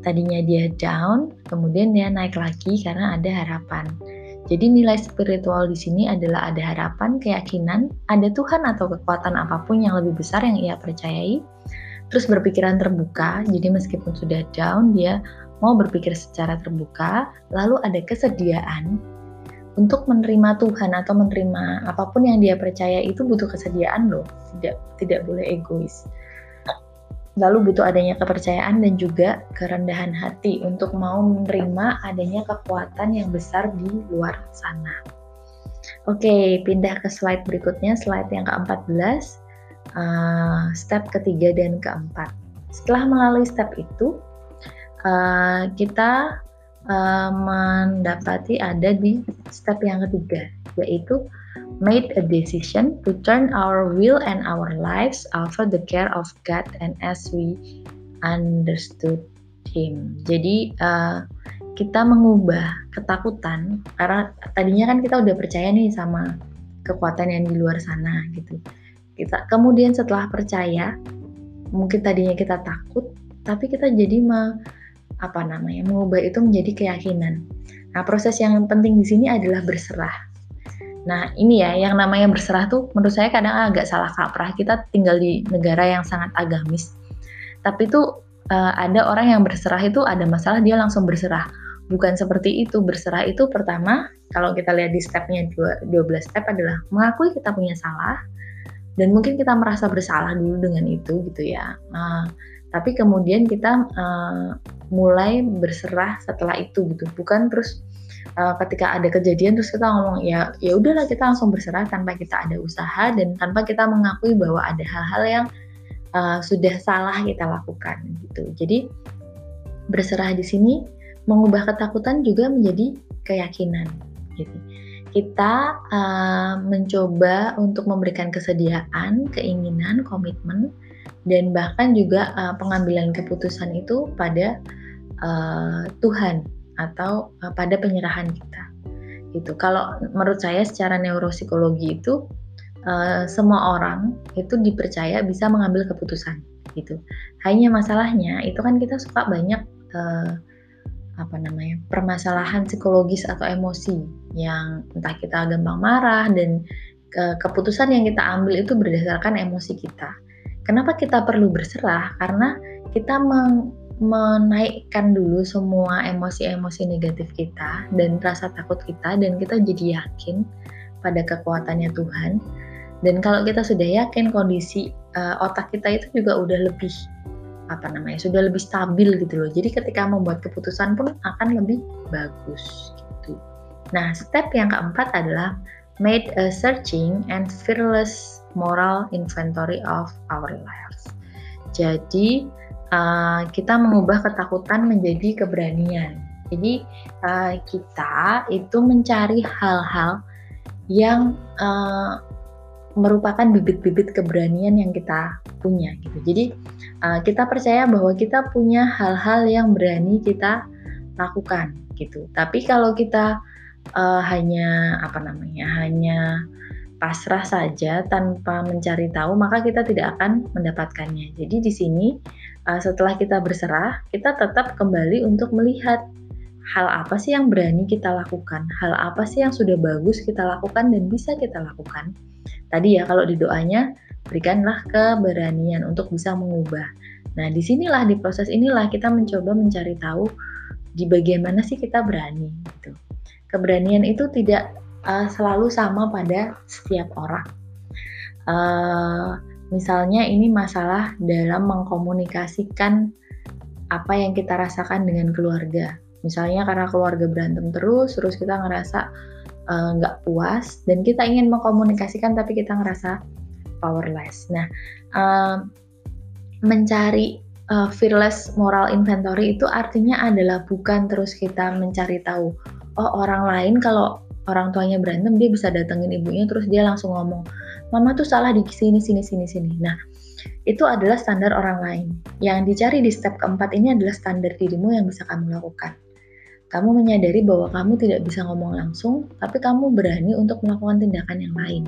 tadinya dia down, kemudian dia naik lagi karena ada harapan. Jadi nilai spiritual di sini adalah ada harapan, keyakinan, ada Tuhan atau kekuatan apapun yang lebih besar yang ia percayai. Terus berpikiran terbuka, jadi meskipun sudah down, dia mau berpikir secara terbuka. Lalu ada kesediaan untuk menerima Tuhan atau menerima apapun yang dia percaya, itu butuh kesediaan loh, tidak boleh egois. Lalu butuh adanya kepercayaan dan juga kerendahan hati untuk mau menerima adanya kekuatan yang besar di luar sana. Oke, pindah ke slide berikutnya, slide yang ke-14, step ketiga dan keempat. Setelah melalui step itu, kita mendapati ada di step yang ketiga, yaitu made a decision to turn our will and our lives over the care of God and as we understood Him. Jadi kita mengubah ketakutan, karena tadinya kan kita udah percaya nih sama kekuatan yang di luar sana gitu. Kita kemudian setelah percaya, mungkin tadinya kita takut, tapi kita jadi mengubah itu menjadi keyakinan. Nah, proses yang penting di sini adalah berserah. Nah, ini ya, yang namanya berserah tuh menurut saya kadang agak salah kaprah. Kita tinggal di negara yang sangat agamis. Tapi tuh ada orang yang berserah itu ada masalah dia langsung berserah. Bukan seperti itu. Berserah itu pertama, kalau kita lihat di stepnya 12 step adalah mengakui kita punya salah. Dan mungkin kita merasa bersalah dulu dengan itu gitu ya. Tapi kemudian kita mulai berserah setelah itu gitu. Bukan terus ketika ada kejadian terus kita ngomong ya udahlah, kita langsung berserah tanpa kita ada usaha dan tanpa kita mengakui bahwa ada hal-hal yang sudah salah kita lakukan gitu. Jadi berserah di sini mengubah ketakutan juga menjadi keyakinan gitu. Kita mencoba untuk memberikan kesediaan, keinginan, komitmen, dan bahkan juga pengambilan keputusan itu pada Tuhan atau pada penyerahan kita gitu. Kalau menurut saya secara neuropsikologi itu semua orang itu dipercaya bisa mengambil keputusan gitu. Hanya masalahnya itu kan kita suka banyak permasalahan psikologis atau emosi yang entah kita gampang marah dan keputusan yang kita ambil itu berdasarkan emosi kita. Kenapa kita perlu berserah? Karena kita menaikkan dulu semua emosi-emosi negatif kita dan rasa takut kita, dan kita jadi yakin pada kekuatannya Tuhan. Dan kalau kita sudah yakin kondisi otak kita itu juga udah lebih sudah lebih stabil gitu loh. Jadi ketika membuat keputusan pun akan lebih bagus gitu. Nah, step yang keempat adalah made a searching and fearless moral inventory of our lives. Jadi kita mengubah ketakutan menjadi keberanian. Jadi kita itu mencari hal-hal yang merupakan bibit-bibit keberanian yang kita punya gitu. Jadi kita percaya bahwa kita punya hal-hal yang berani kita lakukan gitu. Tapi kalau kita hanya pasrah saja tanpa mencari tahu, maka kita tidak akan mendapatkannya. Jadi di sini setelah kita berserah, kita tetap kembali untuk melihat hal apa sih yang berani kita lakukan, hal apa sih yang sudah bagus kita lakukan dan bisa kita lakukan. Tadi ya, kalau di doanya, berikanlah keberanian untuk bisa mengubah. Nah, disinilah, di proses inilah kita mencoba mencari tahu di bagian mana sih kita berani gitu. Keberanian itu tidak selalu sama pada setiap orang. Misalnya ini masalah dalam mengkomunikasikan apa yang kita rasakan dengan keluarga. Misalnya karena keluarga berantem terus kita ngerasa nggak puas dan kita ingin mengkomunikasikan tapi kita ngerasa powerless. Nah, mencari fearless moral inventory itu artinya adalah bukan terus kita mencari tahu, oh orang lain kalau orang tuanya berantem dia bisa datengin ibunya terus dia langsung ngomong, mama tuh salah di sini. Nah, itu adalah standar orang lain. Yang dicari di step keempat ini adalah standar dirimu yang bisa kamu lakukan. Kamu menyadari bahwa kamu tidak bisa ngomong langsung, tapi kamu berani untuk melakukan tindakan yang lain.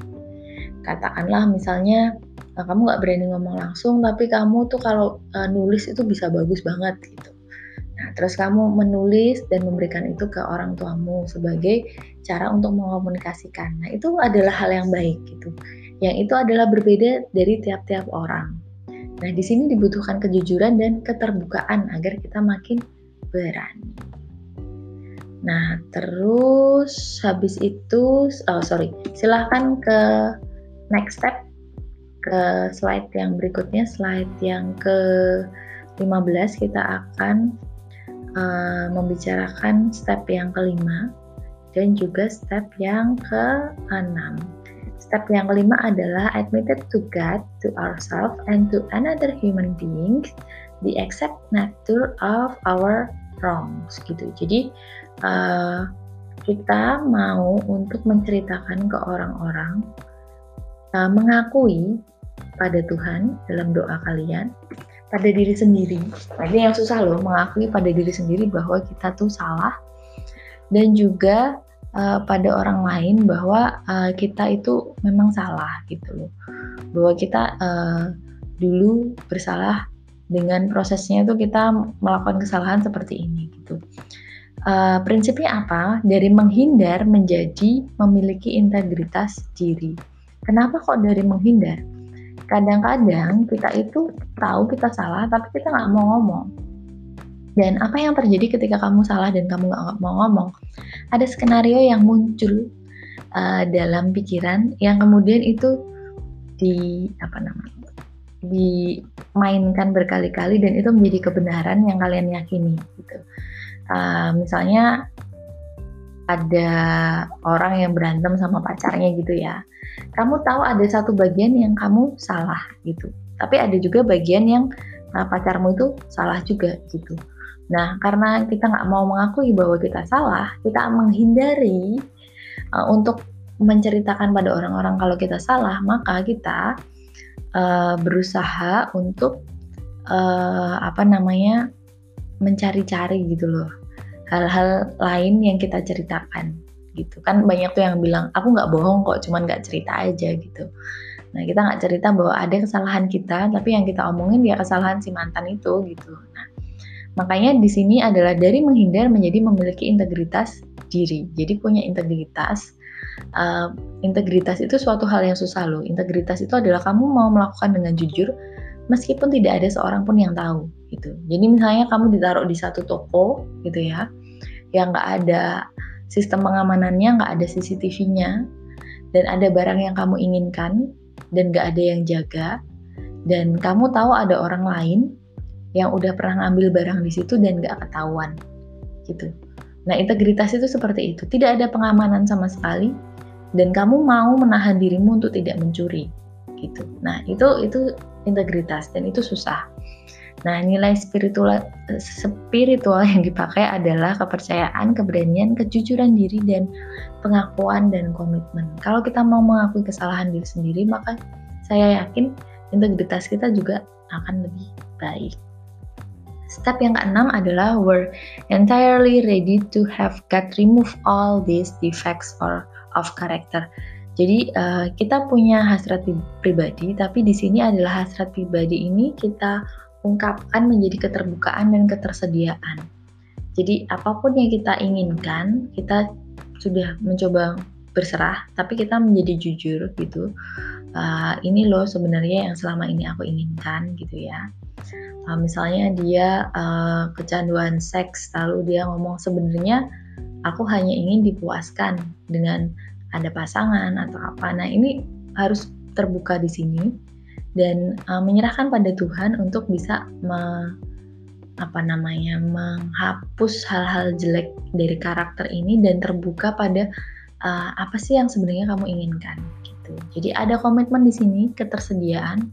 Katakanlah misalnya, kamu nggak berani ngomong langsung, tapi kamu tuh kalau nulis itu bisa bagus banget gitu. Nah, terus kamu menulis dan memberikan itu ke orang tuamu sebagai cara untuk mengkomunikasikan. Nah, itu adalah hal yang baik gitu. Yang itu adalah berbeda dari tiap-tiap orang. Nah, di sini dibutuhkan kejujuran dan keterbukaan agar kita makin berani. Nah, terus habis itu, silahkan ke next step, ke slide yang berikutnya, slide yang ke-15 kita akan membicarakan step yang ke-5 dan juga step yang ke-6. Step yang kelima adalah admitted to God, to ourselves, and to another human being, the exact nature of our wrongs. Gitu. Jadi kita mau untuk menceritakan ke orang-orang, mengakui pada Tuhan dalam doa kalian, pada diri sendiri. Nah, ini yang susah loh, mengakui pada diri sendiri bahwa kita tuh salah, dan juga pada orang lain bahwa kita itu memang salah gitu loh, bahwa kita dulu bersalah dengan prosesnya itu kita melakukan kesalahan seperti ini gitu. Prinsipnya apa? Dari menghindar menjadi memiliki integritas diri. Kenapa kok dari menghindar? Kadang-kadang kita itu tahu kita salah tapi kita nggak mau ngomong. Dan apa yang terjadi ketika kamu salah dan kamu nggak mau ngomong? Ada skenario yang muncul dalam pikiran yang kemudian itu dimainkan berkali-kali dan itu menjadi kebenaran yang kalian yakini. Gitu. Misalnya ada orang yang berantem sama pacarnya gitu ya. Kamu tahu ada satu bagian yang kamu salah gitu. Tapi ada juga bagian yang pacarmu itu salah juga gitu. Nah, karena kita nggak mau mengakui bahwa kita salah, kita menghindari untuk menceritakan pada orang-orang kalau kita salah, maka kita berusaha untuk mencari-cari gitu loh, hal-hal lain yang kita ceritakan gitu. Kan banyak tuh yang bilang, aku nggak bohong kok, cuman nggak cerita aja gitu. Nah, kita nggak cerita bahwa ada kesalahan kita, tapi yang kita omongin ya kesalahan si mantan itu gitu. Nah, makanya di sini adalah dari menghindar menjadi memiliki integritas diri. Jadi punya integritas. Integritas itu suatu hal yang susah loh. Integritas itu adalah kamu mau melakukan dengan jujur meskipun tidak ada seorang pun yang tahu gitu. Jadi misalnya kamu ditaruh di satu toko gitu ya, yang nggak ada sistem pengamanannya, nggak ada CCTV-nya. dan ada barang yang kamu inginkan dan gak ada yang jaga, dan kamu tahu ada orang lain yang udah pernah ngambil barang di situ dan gak ketahuan gitu. Nah, integritas itu seperti itu, tidak ada pengamanan sama sekali dan kamu mau menahan dirimu untuk tidak mencuri gitu. Nah, itu integritas dan itu susah. Nah, nilai spiritual yang dipakai adalah kepercayaan, keberanian, kejujuran diri, dan pengakuan dan komitmen. Kalau kita mau mengakui kesalahan diri sendiri, maka saya yakin integritas kita juga akan lebih baik. Step yang ke-6 adalah we're entirely ready to have God remove all these defects or of character. Jadi kita punya hasrat pribadi, tapi di sini adalah hasrat pribadi ini kita ungkapkan menjadi keterbukaan dan ketersediaan. Jadi apapun yang kita inginkan, kita sudah mencoba berserah, tapi kita menjadi jujur gitu. Ini loh sebenarnya yang selama ini aku inginkan gitu ya. Misalnya dia kecanduan seks, lalu dia ngomong sebenarnya aku hanya ingin dipuaskan dengan ada pasangan atau apa. Nah, ini harus terbuka di sini. Dan menyerahkan pada Tuhan untuk bisa menghapus hal-hal jelek dari karakter ini dan terbuka pada apa sih yang sebenarnya kamu inginkan gitu. Jadi ada komitmen di sini, ketersediaan,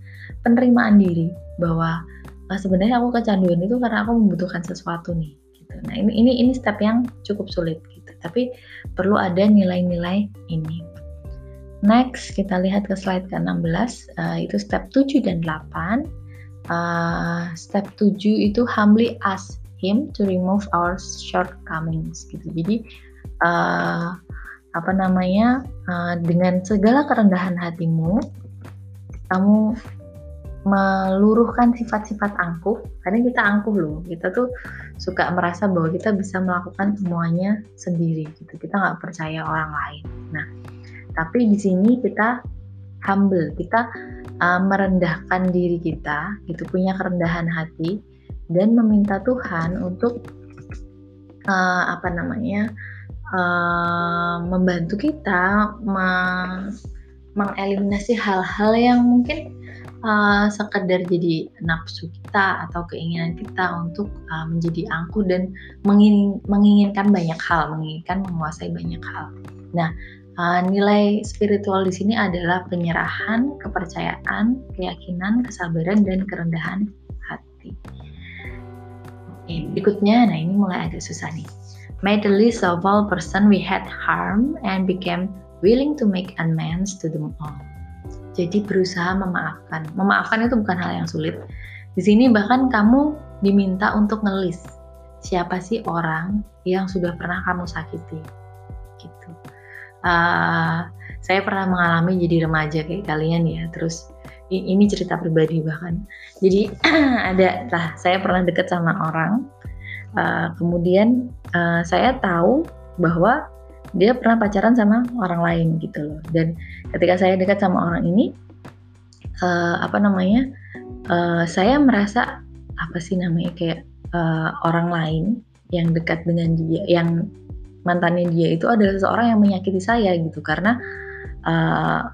penerimaan diri bahwa sebenarnya aku kecanduan itu karena aku membutuhkan sesuatu nih gitu. Nah, ini step yang cukup sulit gitu. Tapi perlu ada nilai-nilai ini. Next, kita lihat ke slide ke-16, itu step 7 dan 8. Step 7 itu humbly ask him to remove our shortcomings gitu. Jadi dengan segala kerendahan hatimu, kamu meluruhkan sifat-sifat angkuh. Kadang kita angkuh loh, kita tuh suka merasa bahwa kita bisa melakukan semuanya sendiri gitu. Kita nggak percaya orang lain. Nah, tapi di sini kita humble, kita merendahkan diri kita, gitu, punya kerendahan hati dan meminta Tuhan untuk membantu kita mengeliminasi hal-hal yang mungkin sekedar jadi nafsu kita atau keinginan kita untuk menjadi angkuh dan menginginkan banyak hal, menginginkan menguasai banyak hal. Nah, nilai spiritual di sini adalah penyerahan, kepercayaan, keyakinan, kesabaran, dan kerendahan hati. Berikutnya, nah ini mulai agak susah nih. Made a list of all person we had harmed and became willing to make amends to them all. Jadi berusaha memaafkan. Memaafkan itu bukan hal yang sulit. Di sini bahkan kamu diminta untuk ngelis siapa sih orang yang sudah pernah kamu sakiti, gitu. Saya pernah mengalami jadi remaja kayak kalian ya, terus ini cerita pribadi bahkan. Jadi saya pernah deket sama orang, kemudian saya tahu bahwa dia pernah pacaran sama orang lain gitu loh. Dan ketika saya deket sama orang ini, saya merasa orang lain yang dekat dengan dia, yang mantannya dia itu adalah seseorang yang menyakiti saya gitu, karena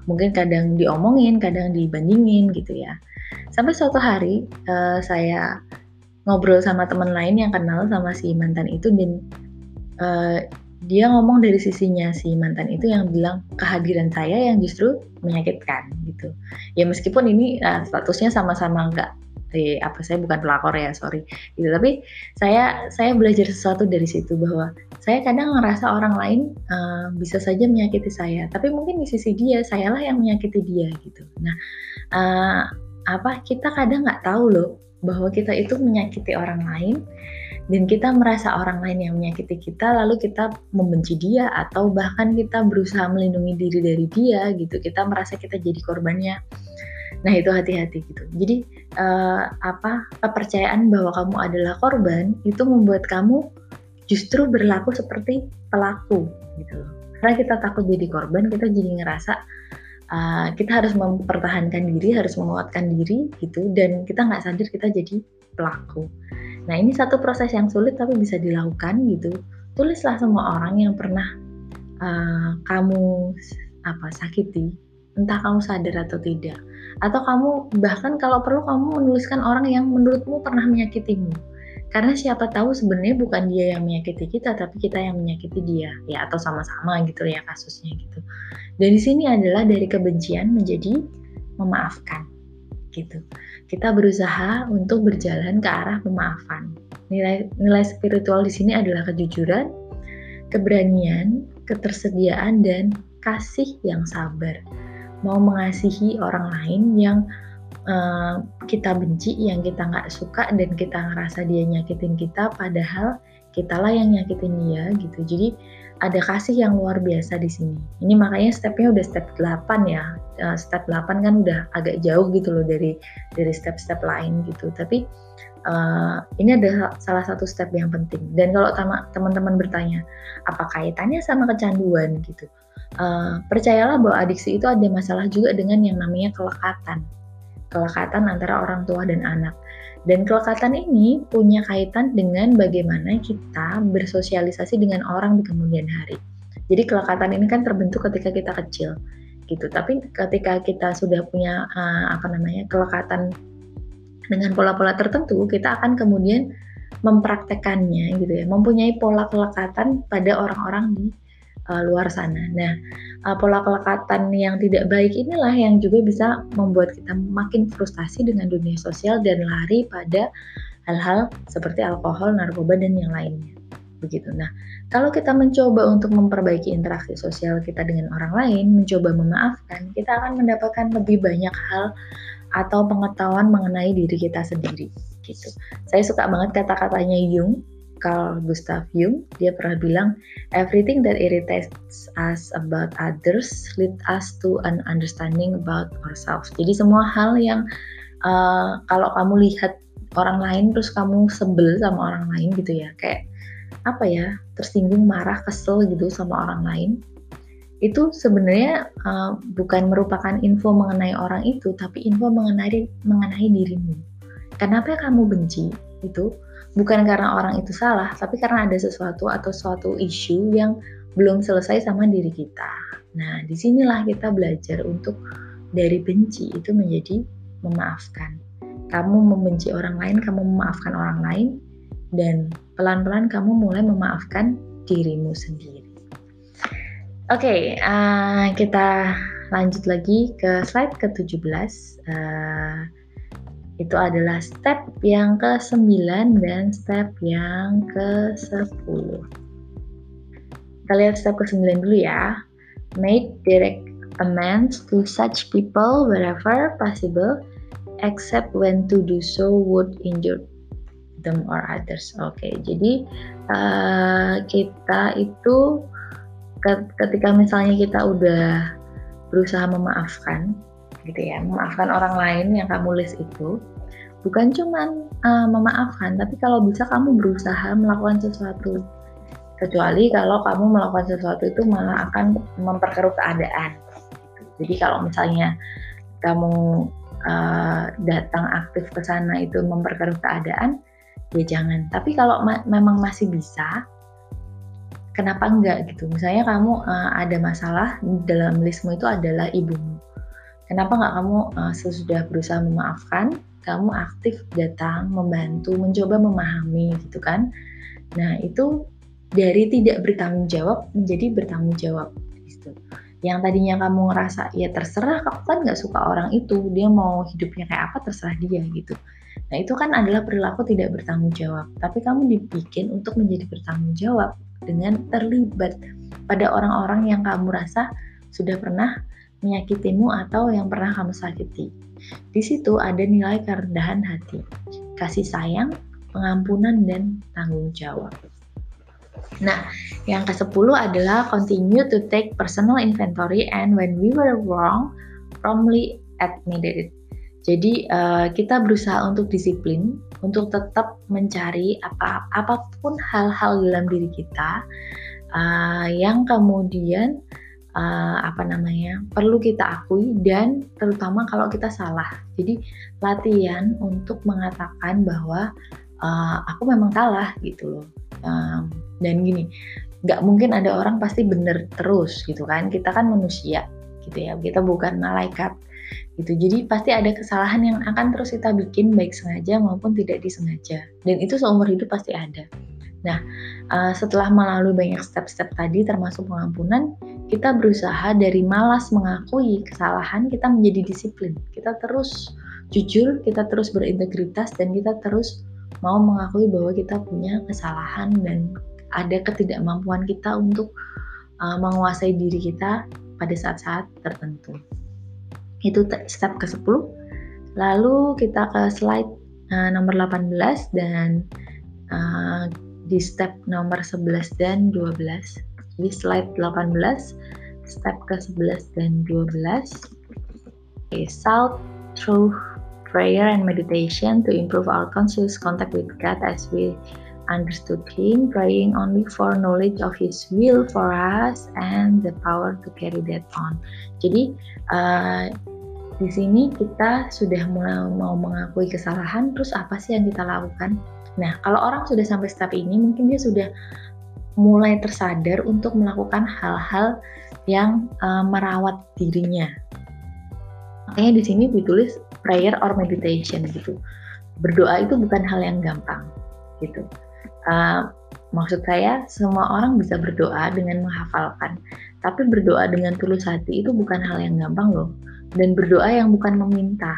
mungkin kadang diomongin, kadang dibandingin gitu ya. Sampai suatu hari saya ngobrol sama teman lain yang kenal sama si mantan itu, dan dia ngomong dari sisinya si mantan itu yang bilang kehadiran saya yang justru menyakitkan gitu. Ya meskipun ini statusnya sama-sama enggak, saya bukan pelakor ya, sorry gitu, tapi saya belajar sesuatu dari situ bahwa saya kadang ngerasa orang lain bisa saja menyakiti saya, tapi mungkin di sisi dia, sayalah yang menyakiti dia gitu. Nah, kita kadang nggak tahu loh bahwa kita itu menyakiti orang lain, dan kita merasa orang lain yang menyakiti kita, lalu kita membenci dia atau bahkan kita berusaha melindungi diri dari dia gitu. Kita merasa kita jadi korbannya. Nah, itu hati-hati gitu. Jadi kepercayaan bahwa kamu adalah korban itu membuat kamu justru berlaku seperti pelaku gitu. Karena kita takut jadi korban, kita jadi ngerasa kita harus mempertahankan diri, harus menguatkan diri gitu, dan kita nggak sadar kita jadi pelaku. Nah, ini satu proses yang sulit tapi bisa dilakukan gitu. Tulislah semua orang yang pernah kamu sakiti, entah kamu sadar atau tidak, atau kamu bahkan kalau perlu kamu menuliskan orang yang menurutmu pernah menyakitimu, karena siapa tahu sebenarnya bukan dia yang menyakiti kita, tapi kita yang menyakiti dia, ya, atau sama-sama gitu ya kasusnya gitu. Dan di sini adalah dari kebencian menjadi memaafkan gitu. Kita berusaha untuk berjalan ke arah pemaafan. Nilai spiritual di sini adalah kejujuran, keberanian, ketersediaan, dan kasih yang sabar. Mau mengasihi orang lain yang kita benci, yang kita gak suka, dan kita ngerasa dia nyakitin kita, padahal kitalah yang nyakitin dia gitu. Jadi ada kasih yang luar biasa di sini. Ini makanya stepnya udah step 8 ya. Step 8 kan udah agak jauh gitu loh dari step-step lain gitu. Tapi ini adalah salah satu step yang penting. Dan kalau teman-teman bertanya, apa kaitannya sama kecanduan gitu? Percayalah bahwa adiksi itu ada masalah juga dengan yang namanya kelekatan antara orang tua dan anak, dan kelekatan ini punya kaitan dengan bagaimana kita bersosialisasi dengan orang di kemudian hari. Jadi kelekatan ini kan terbentuk ketika kita kecil gitu, tapi ketika kita sudah punya kelekatan dengan pola-pola tertentu, kita akan kemudian mempraktekannya gitu ya, mempunyai pola kelekatan pada orang-orang di luar sana. Nah, pola kelekatan yang tidak baik inilah yang juga bisa membuat kita makin frustasi dengan dunia sosial dan lari pada hal-hal seperti alkohol, narkoba, dan yang lainnya. Begitu. Nah, kalau kita mencoba untuk memperbaiki interaksi sosial kita dengan orang lain, mencoba memaafkan, kita akan mendapatkan lebih banyak hal atau pengetahuan mengenai diri kita sendiri. Gitu. Saya suka banget kata-katanya Jung. Carl Gustav Jung, dia pernah bilang, everything that irritates us about others lead us to an understanding about ourselves. Jadi semua hal yang kalau kamu lihat orang lain terus kamu sebel sama orang lain gitu ya, kayak apa ya, tersinggung, marah, kesel gitu sama orang lain, itu sebenarnya bukan merupakan info mengenai orang itu, tapi info mengenai dirimu. Kenapa kamu benci itu? Bukan karena orang itu salah, tapi karena ada sesuatu atau suatu isu yang belum selesai sama diri kita. Nah, disinilah kita belajar untuk dari benci itu menjadi memaafkan. Kamu membenci orang lain, kamu memaafkan orang lain, dan pelan-pelan kamu mulai memaafkan dirimu sendiri. Oke, kita lanjut lagi ke slide ke-17. Itu adalah step yang ke-9 dan step yang ke-10. Kita lihat step ke-9 dulu ya. Make direct amends to such people wherever possible, except when to do so would injure them or others. Oke, jadi kita itu ketika misalnya kita udah berusaha memaafkan, gitu ya, memaafkan orang lain yang kamu list itu, bukan cuman memaafkan, tapi kalau bisa kamu berusaha melakukan sesuatu, kecuali kalau kamu melakukan sesuatu itu malah akan memperkeruh keadaan. Jadi kalau misalnya kamu datang aktif ke sana itu memperkeruh keadaan, ya jangan. Tapi kalau memang masih bisa, kenapa enggak gitu? Misalnya kamu ada masalah dalam listmu itu adalah ibumu. Kenapa nggak kamu sesudah berusaha memaafkan, kamu aktif datang, membantu, mencoba memahami gitu kan. Nah, itu dari tidak bertanggung jawab menjadi bertanggung jawab gitu. Yang tadinya kamu ngerasa ya terserah, kamu kan nggak suka orang itu, dia mau hidupnya kayak apa terserah dia gitu. Nah, itu kan adalah perilaku tidak bertanggung jawab, tapi kamu dibikin untuk menjadi bertanggung jawab dengan terlibat pada orang-orang yang kamu rasa sudah pernah menyakitimu atau yang pernah kamu sakiti. Di situ ada nilai kerendahan hati, kasih sayang, pengampunan, dan tanggung jawab. Nah, yang ke-10 adalah continue to take personal inventory and when we were wrong, promptly admit it. Jadi kita berusaha untuk disiplin, untuk tetap mencari apapun hal-hal dalam diri kita yang kemudian perlu kita akui, dan terutama kalau kita salah. Jadi latihan untuk mengatakan bahwa aku memang salah gitu loh. Dan gini, nggak mungkin ada orang pasti benar terus gitu kan. Kita kan manusia, gitu ya, kita bukan malaikat gitu. Jadi pasti ada kesalahan yang akan terus kita bikin, baik sengaja maupun tidak disengaja, dan itu seumur hidup pasti ada. Nah, setelah melalui banyak step-step tadi termasuk pengampunan, kita berusaha dari malas mengakui kesalahan, kita menjadi disiplin, kita terus jujur, kita terus berintegritas, dan kita terus mau mengakui bahwa kita punya kesalahan dan ada ketidakmampuan kita untuk menguasai diri kita pada saat-saat tertentu. Itu step ke-10. Lalu kita ke slide nomor 18 dan di step nomor 11 dan 12. Di slide 18, step ke-11 dan 12. Okay, south through prayer and meditation to improve our conscious contact with God as we understood Him, praying only for knowledge of His will for us and the power to carry that on. Jadi, di sini kita sudah mau mengakui kesalahan, terus apa sih yang kita lakukan? Nah, kalau orang sudah sampai step ini, mungkin dia sudah mulai tersadar untuk melakukan hal-hal yang merawat dirinya. Makanya di sini ditulis prayer or meditation gitu. Berdoa itu bukan hal yang gampang gitu. Maksud saya, semua orang bisa berdoa dengan menghafalkan, tapi berdoa dengan tulus hati itu bukan hal yang gampang loh. Dan berdoa yang bukan meminta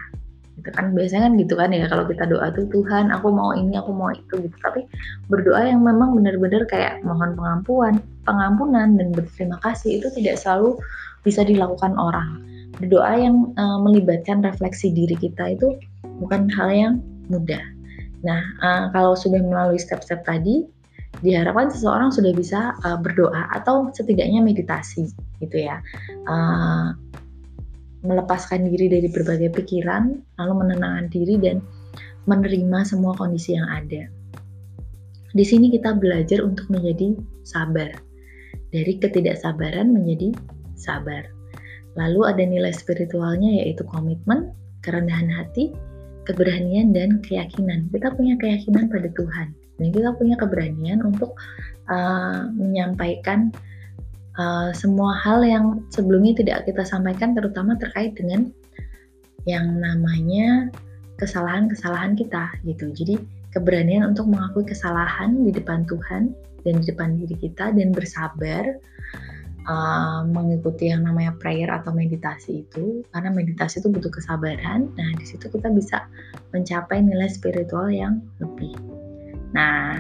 gitu kan, biasanya kan gitu kan ya, kalau kita doa tuh Tuhan aku mau ini, aku mau itu gitu, tapi berdoa yang memang benar-benar kayak mohon pengampunan dan berterima kasih itu tidak selalu bisa dilakukan orang. Berdoa yang melibatkan refleksi diri kita itu bukan hal yang mudah. Nah, kalau sudah melalui step-step tadi, diharapkan seseorang sudah bisa berdoa atau setidaknya meditasi gitu ya, melepaskan diri dari berbagai pikiran, lalu menenangkan diri dan menerima semua kondisi yang ada. Di sini kita belajar untuk menjadi sabar, dari ketidaksabaran menjadi sabar. Lalu ada nilai spiritualnya yaitu komitmen, kerendahan hati, keberanian, dan keyakinan. Kita punya keyakinan pada Tuhan, dan kita punya keberanian untuk menyampaikan semua hal yang sebelumnya tidak kita sampaikan, terutama terkait dengan yang namanya kesalahan-kesalahan kita gitu. Jadi keberanian untuk mengakui kesalahan di depan Tuhan dan di depan diri kita, dan bersabar mengikuti yang namanya prayer atau meditasi itu, karena meditasi itu butuh kesabaran. Nah, di situ kita bisa mencapai nilai spiritual yang lebih. Nah,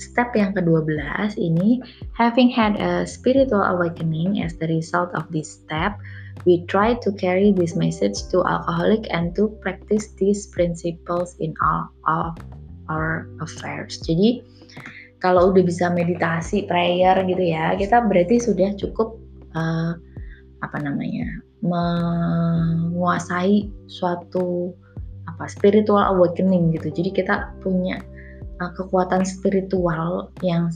step yang ke-12 ini, having had a spiritual awakening as the result of this step, we try to carry this message to alcoholic and to practice these principles in all of our affairs. Jadi, kalau udah bisa meditasi, prayer gitu ya, kita berarti sudah cukup menguasai suatu spiritual awakening gitu. Jadi kita punya kekuatan spiritual yang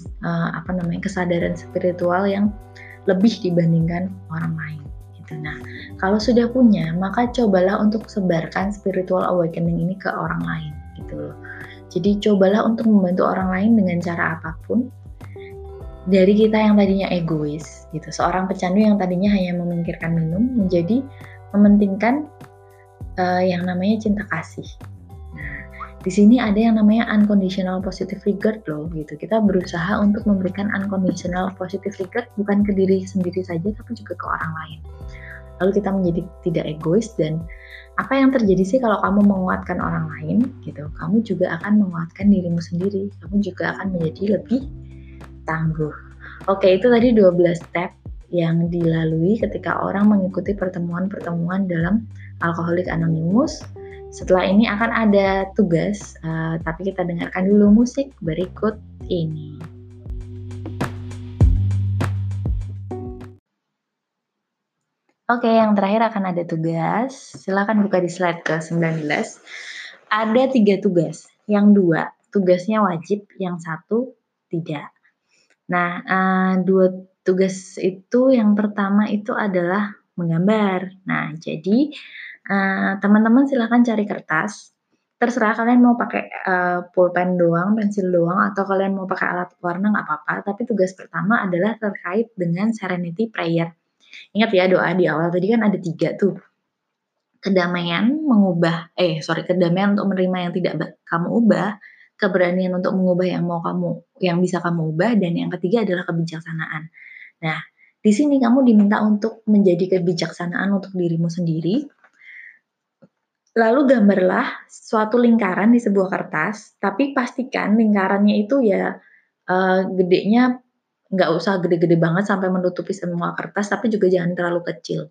kesadaran spiritual yang lebih dibandingkan orang lain gitu. Nah, kalau sudah punya, maka cobalah untuk sebarkan spiritual awakening ini ke orang lain gitu loh. Jadi cobalah untuk membantu orang lain dengan cara apapun. Dari kita yang tadinya egois gitu, seorang pecandu yang tadinya hanya memikirkan minum, menjadi mementingkan yang namanya cinta kasih. Di sini ada yang namanya unconditional positive regard loh gitu. Kita berusaha untuk memberikan unconditional positive regard bukan ke diri sendiri saja, tapi juga ke orang lain. Lalu kita menjadi tidak egois, dan apa yang terjadi sih kalau kamu menguatkan orang lain gitu? Kamu juga akan menguatkan dirimu sendiri. Kamu juga akan menjadi lebih tangguh. Oke, itu tadi 12 step yang dilalui ketika orang mengikuti pertemuan-pertemuan dalam Alcoholics Anonymous. Setelah ini akan ada tugas, tapi kita dengarkan dulu musik berikut ini. Oke, yang terakhir akan ada tugas. Silakan buka di slide ke-19. Ada 3 tugas. Yang 2 tugasnya wajib, yang 1 tidak. Nah, 2 tugas itu, yang pertama itu adalah menggambar. Nah, jadi teman-teman silakan cari kertas. Terserah kalian mau pakai pulpen doang, pensil doang, atau kalian mau pakai alat warna nggak apa-apa. Tapi tugas pertama adalah terkait dengan Serenity Prayer. Ingat ya doa di awal tadi kan ada 3 tuh. Kedamaian mengubah, kedamaian untuk menerima yang tidak kamu ubah, keberanian untuk mengubah yang mau kamu, yang bisa kamu ubah, dan yang ketiga adalah kebijaksanaan. Nah, di sini kamu diminta untuk menjadi kebijaksanaan untuk dirimu sendiri. Lalu gambarlah suatu lingkaran di sebuah kertas, tapi pastikan lingkarannya itu ya gedenya nggak usah gede-gede banget sampai menutupi semua kertas, tapi juga jangan terlalu kecil.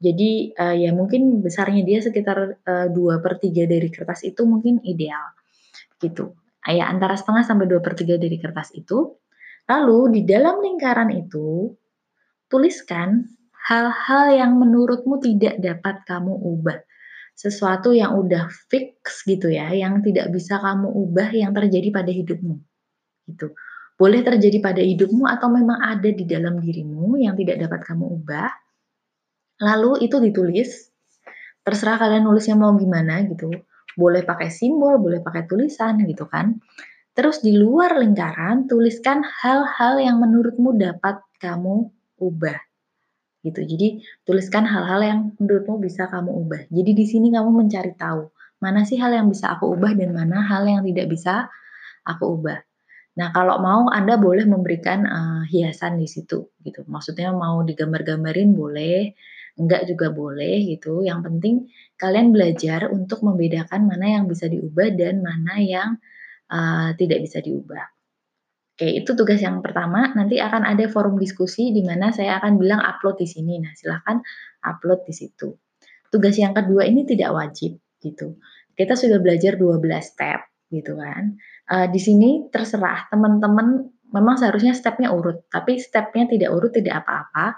Jadi ya mungkin besarnya dia sekitar 2/3 dari kertas itu mungkin ideal gitu. Ya antara setengah sampai 2/3 dari kertas itu. Lalu di dalam lingkaran itu tuliskan hal-hal yang menurutmu tidak dapat kamu ubah. Sesuatu yang udah fix gitu ya, yang tidak bisa kamu ubah yang terjadi pada hidupmu. Gitu. Boleh terjadi pada hidupmu atau memang ada di dalam dirimu yang tidak dapat kamu ubah. Lalu itu ditulis, terserah kalian nulisnya mau gimana gitu, boleh pakai simbol, boleh pakai tulisan gitu kan. Terus di luar lingkaran, tuliskan hal-hal yang menurutmu dapat kamu ubah gitu. Jadi tuliskan hal-hal yang menurutmu bisa kamu ubah. Jadi di sini kamu mencari tahu, mana sih hal yang bisa aku ubah dan mana hal yang tidak bisa aku ubah. Nah, kalau mau Anda boleh memberikan hiasan di situ gitu. Maksudnya mau digambar-gambarin boleh, enggak juga boleh gitu. Yang penting kalian belajar untuk membedakan mana yang bisa diubah dan mana yang tidak bisa diubah. Oke, itu tugas yang pertama. Nanti akan ada forum diskusi di mana saya akan bilang upload di sini. Nah, silahkan upload di situ. Tugas yang kedua ini tidak wajib gitu. Kita sudah belajar 12 step gitu kan. Di sini terserah teman-teman, memang seharusnya stepnya urut, tapi stepnya tidak urut tidak apa-apa.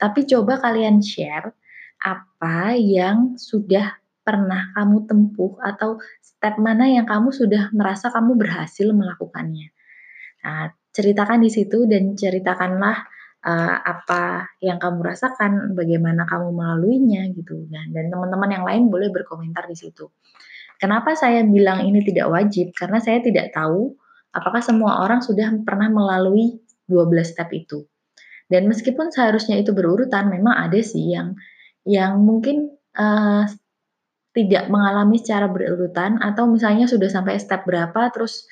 Tapi coba kalian share apa yang sudah pernah kamu tempuh atau step mana yang kamu sudah merasa kamu berhasil melakukannya. Nah, ceritakan di situ dan ceritakanlah apa yang kamu rasakan, bagaimana kamu melaluinya gitu. Dan teman-teman yang lain boleh berkomentar di situ. Kenapa saya bilang ini tidak wajib? Karena saya tidak tahu apakah semua orang sudah pernah melalui 12 step itu. Dan meskipun seharusnya itu berurutan, memang ada sih yang mungkin tidak mengalami secara berurutan, atau misalnya sudah sampai step berapa, terus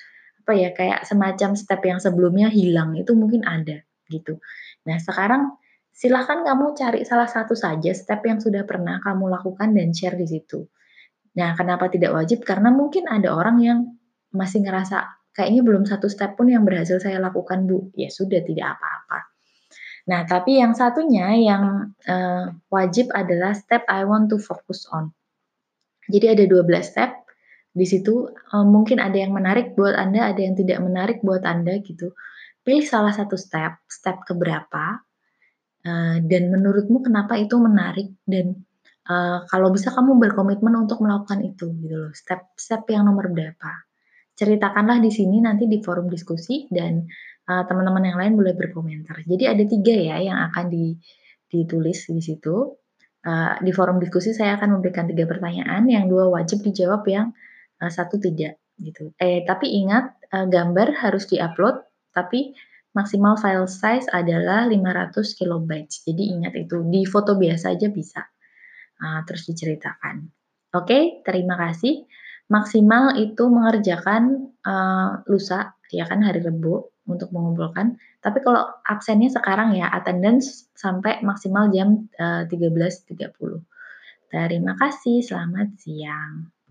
apa ya kayak semacam step yang sebelumnya hilang, itu mungkin ada gitu. Nah, sekarang silahkan kamu cari salah satu saja step yang sudah pernah kamu lakukan dan share di situ. Nah, kenapa tidak wajib? Karena mungkin ada orang yang masih ngerasa, kayaknya belum satu step pun yang berhasil saya lakukan, Bu. Ya sudah, tidak apa-apa. Nah, tapi yang satunya yang wajib adalah step I want to focus on. Jadi ada 12 step. Di situ mungkin ada yang menarik buat Anda, ada yang tidak menarik buat Anda gitu. Pilih salah satu step, step keberapa, dan menurutmu kenapa itu menarik, dan kalau bisa kamu berkomitmen untuk melakukan itu gitu loh. Step-step yang nomor berapa? Ceritakanlah di sini nanti di forum diskusi, dan teman-teman yang lain boleh berkomentar. Jadi ada 3 ya yang akan ditulis di situ. Di forum diskusi saya akan memberikan 3 pertanyaan, yang 2 wajib dijawab, yang 1 tidak gitu. Tapi ingat gambar harus diupload, tapi maksimal file size adalah 500 KB. Jadi ingat itu, di foto biasa aja bisa. Terus diceritakan. Oke, terima kasih. Maksimal itu mengerjakan lusa, ya kan, hari Rebo untuk mengumpulkan. Tapi kalau absennya sekarang ya, attendance sampai maksimal jam 13.30. Terima kasih, selamat siang.